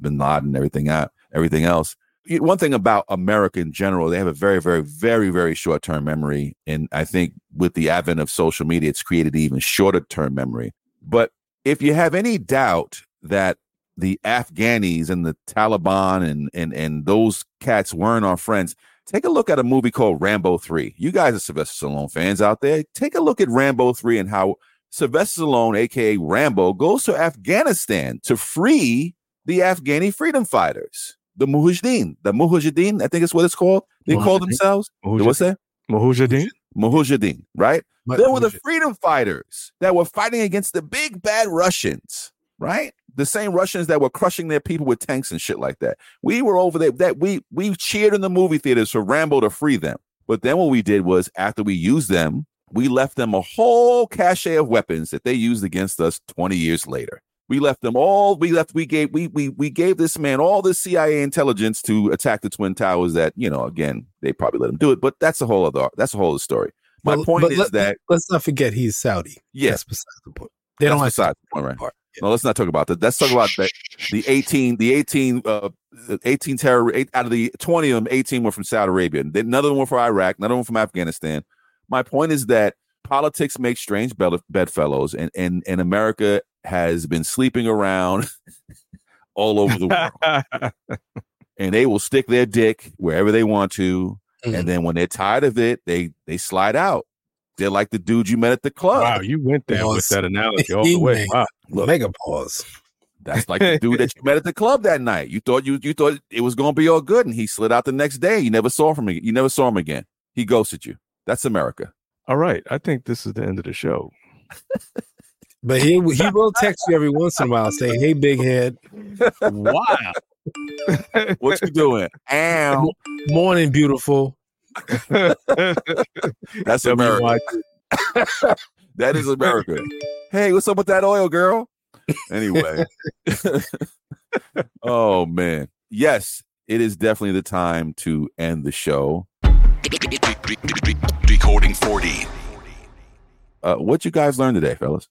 bin Laden and everything else. One thing about America in general, they have a very, very, very, very short term memory. And I think with the advent of social media, it's created even shorter term memory. But if you have any doubt that the Afghanis and the Taliban and those cats weren't our friends, take a look at a movie called Rambo 3. You guys are Sylvester Stallone fans out there. Take a look at Rambo 3 and how Sylvester Stallone, a.k.a. Rambo, goes to Afghanistan to free the Afghani freedom fighters, the Mujahideen. I think is what it's called. They call themselves. What's that? Mujahideen? Mujahideen, right? There were the freedom fighters that were fighting against the big bad Russians, right? The same Russians that were crushing their people with tanks and shit like that. We were over there. That we cheered in the movie theaters for Rambo to free them. But then what we did was, after we used them, we left them a whole cache of weapons that they used against us 20 years later. We left them all. We gave this man all the CIA intelligence to attack the Twin Towers. That, you know, again, they probably let him do it, but that's a whole other story. My point is that let's not forget he's Saudi. Yes, that's besides the point. They don't have the point, right? Part. Yeah. No, let's not talk about that. Let's talk about that. The 18 terrorists out of the 20 of them, 18 were from Saudi Arabia. Another one from Iraq. Another one from Afghanistan. My point is that politics makes strange bedfellows, and America has been sleeping around all over the world, and they will stick their dick wherever they want to. Mm-hmm. And then when they're tired of it, they slide out. They're like the dude you met at the club. Wow, you went there with that analogy all the way. Wow. Look, mega pause. That's like the dude that you met at the club that night. You thought you thought it was going to be all good, and he slid out the next day. You never saw him again. He ghosted you. That's America. All right. I think this is the end of the show. But he will text you every once in a while saying, "Hey, big head." Wow. What you doing? Ow. Morning, beautiful. That's America. That is America. Hey, what's up with that oil, girl? Anyway. Oh, man. Yes, it is definitely the time to end the show. Decoding 40. What you guys learned today, fellas?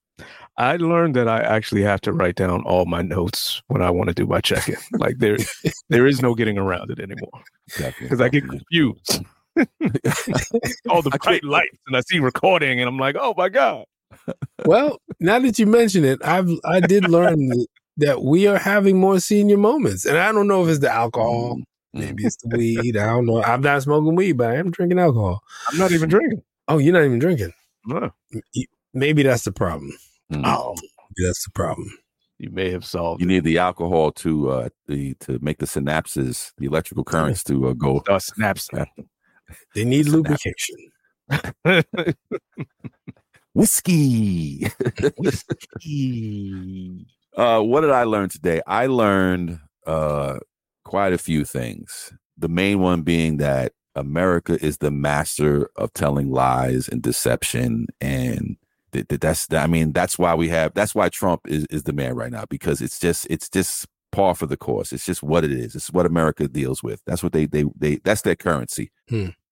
I learned that I actually have to write down all my notes when I want to do my check-in. Like there is no getting around it anymore, because I get confused. All the bright lights, and I see recording, and I'm like, oh my god. Well, now that you mention it, I did learn that we are having more senior moments, and I don't know if it's the alcohol. Maybe it's the weed. I don't know. I'm not smoking weed, but I am drinking alcohol. I'm not even drinking. Oh, you're not even drinking? No. Maybe that's the problem. Mm. Oh, that's the problem. You may have solved it. You need the alcohol to make the synapses, the electrical currents to go. Synapse. They need lubrication. Whiskey. Whiskey. What did I learn today? I learned... quite a few things. The main one being that America is the master of telling lies and deception, and that's why Trump is the man right now, because it's just par for the course. It's just what it is. It's what America deals with. That's what they that's their currency.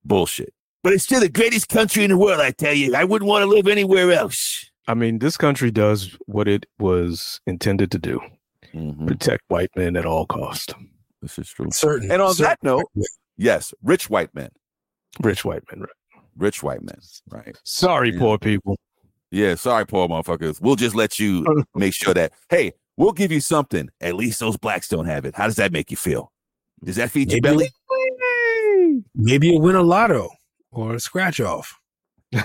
Bullshit. But it's still the greatest country in the world. I tell you, I wouldn't want to live anywhere else. I mean, this country does what it was intended to do: protect white men at all costs. This is true. Certain. And on that note, yes, rich white men. Rich white men, right. Rich white men, right. Sorry, poor people. Yeah, sorry, poor motherfuckers. We'll just let you make sure that, hey, we'll give you something. At least those blacks don't have it. How does that make you feel? Does that feed your belly? Maybe you'll win a lotto or a scratch-off. You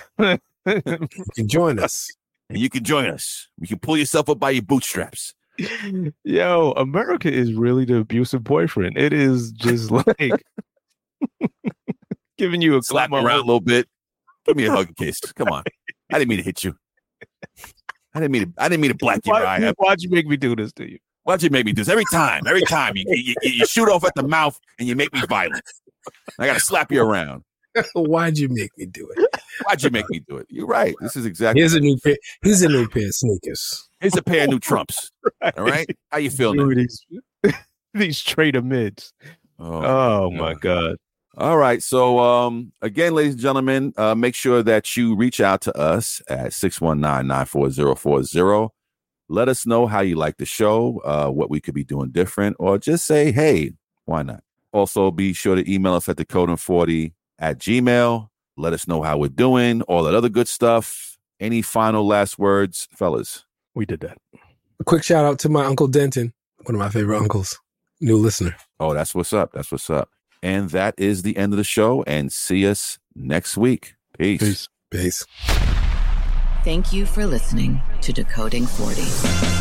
can join us. And you can join us. You can pull yourself up by your bootstraps. Yo, America is really the abusive boyfriend. It is just like giving you a slap around a little bit. Give me a hug and kiss. Come on. I didn't mean to hit you. I didn't mean to black your eye up. Why'd you make me do this to you? Why'd you make me do this? Every time you shoot off at the mouth and you make me violent. I gotta slap you around. Why'd you make me do it? Why'd you make me do it? You're right. This is exactly. Here's a new pair of sneakers. Here's a pair of new Trumps. Right. All right. How you feeling? These traitor mids. Oh my God. All right. So again, ladies and gentlemen, make sure that you reach out to us at 619-940-40. Let us know how you like the show, what we could be doing different, or just say, hey, why not? Also, be sure to email us at decoding40@gmail.com. Let us know how we're doing, all that other good stuff. Any final last words, fellas? We did that. A quick shout out to my Uncle Denton, one of my favorite uncles, new listener. Oh, that's what's up. That's what's up. And that is the end of the show, and see us next week. Peace. Peace. Thank you for listening to Decoding 40.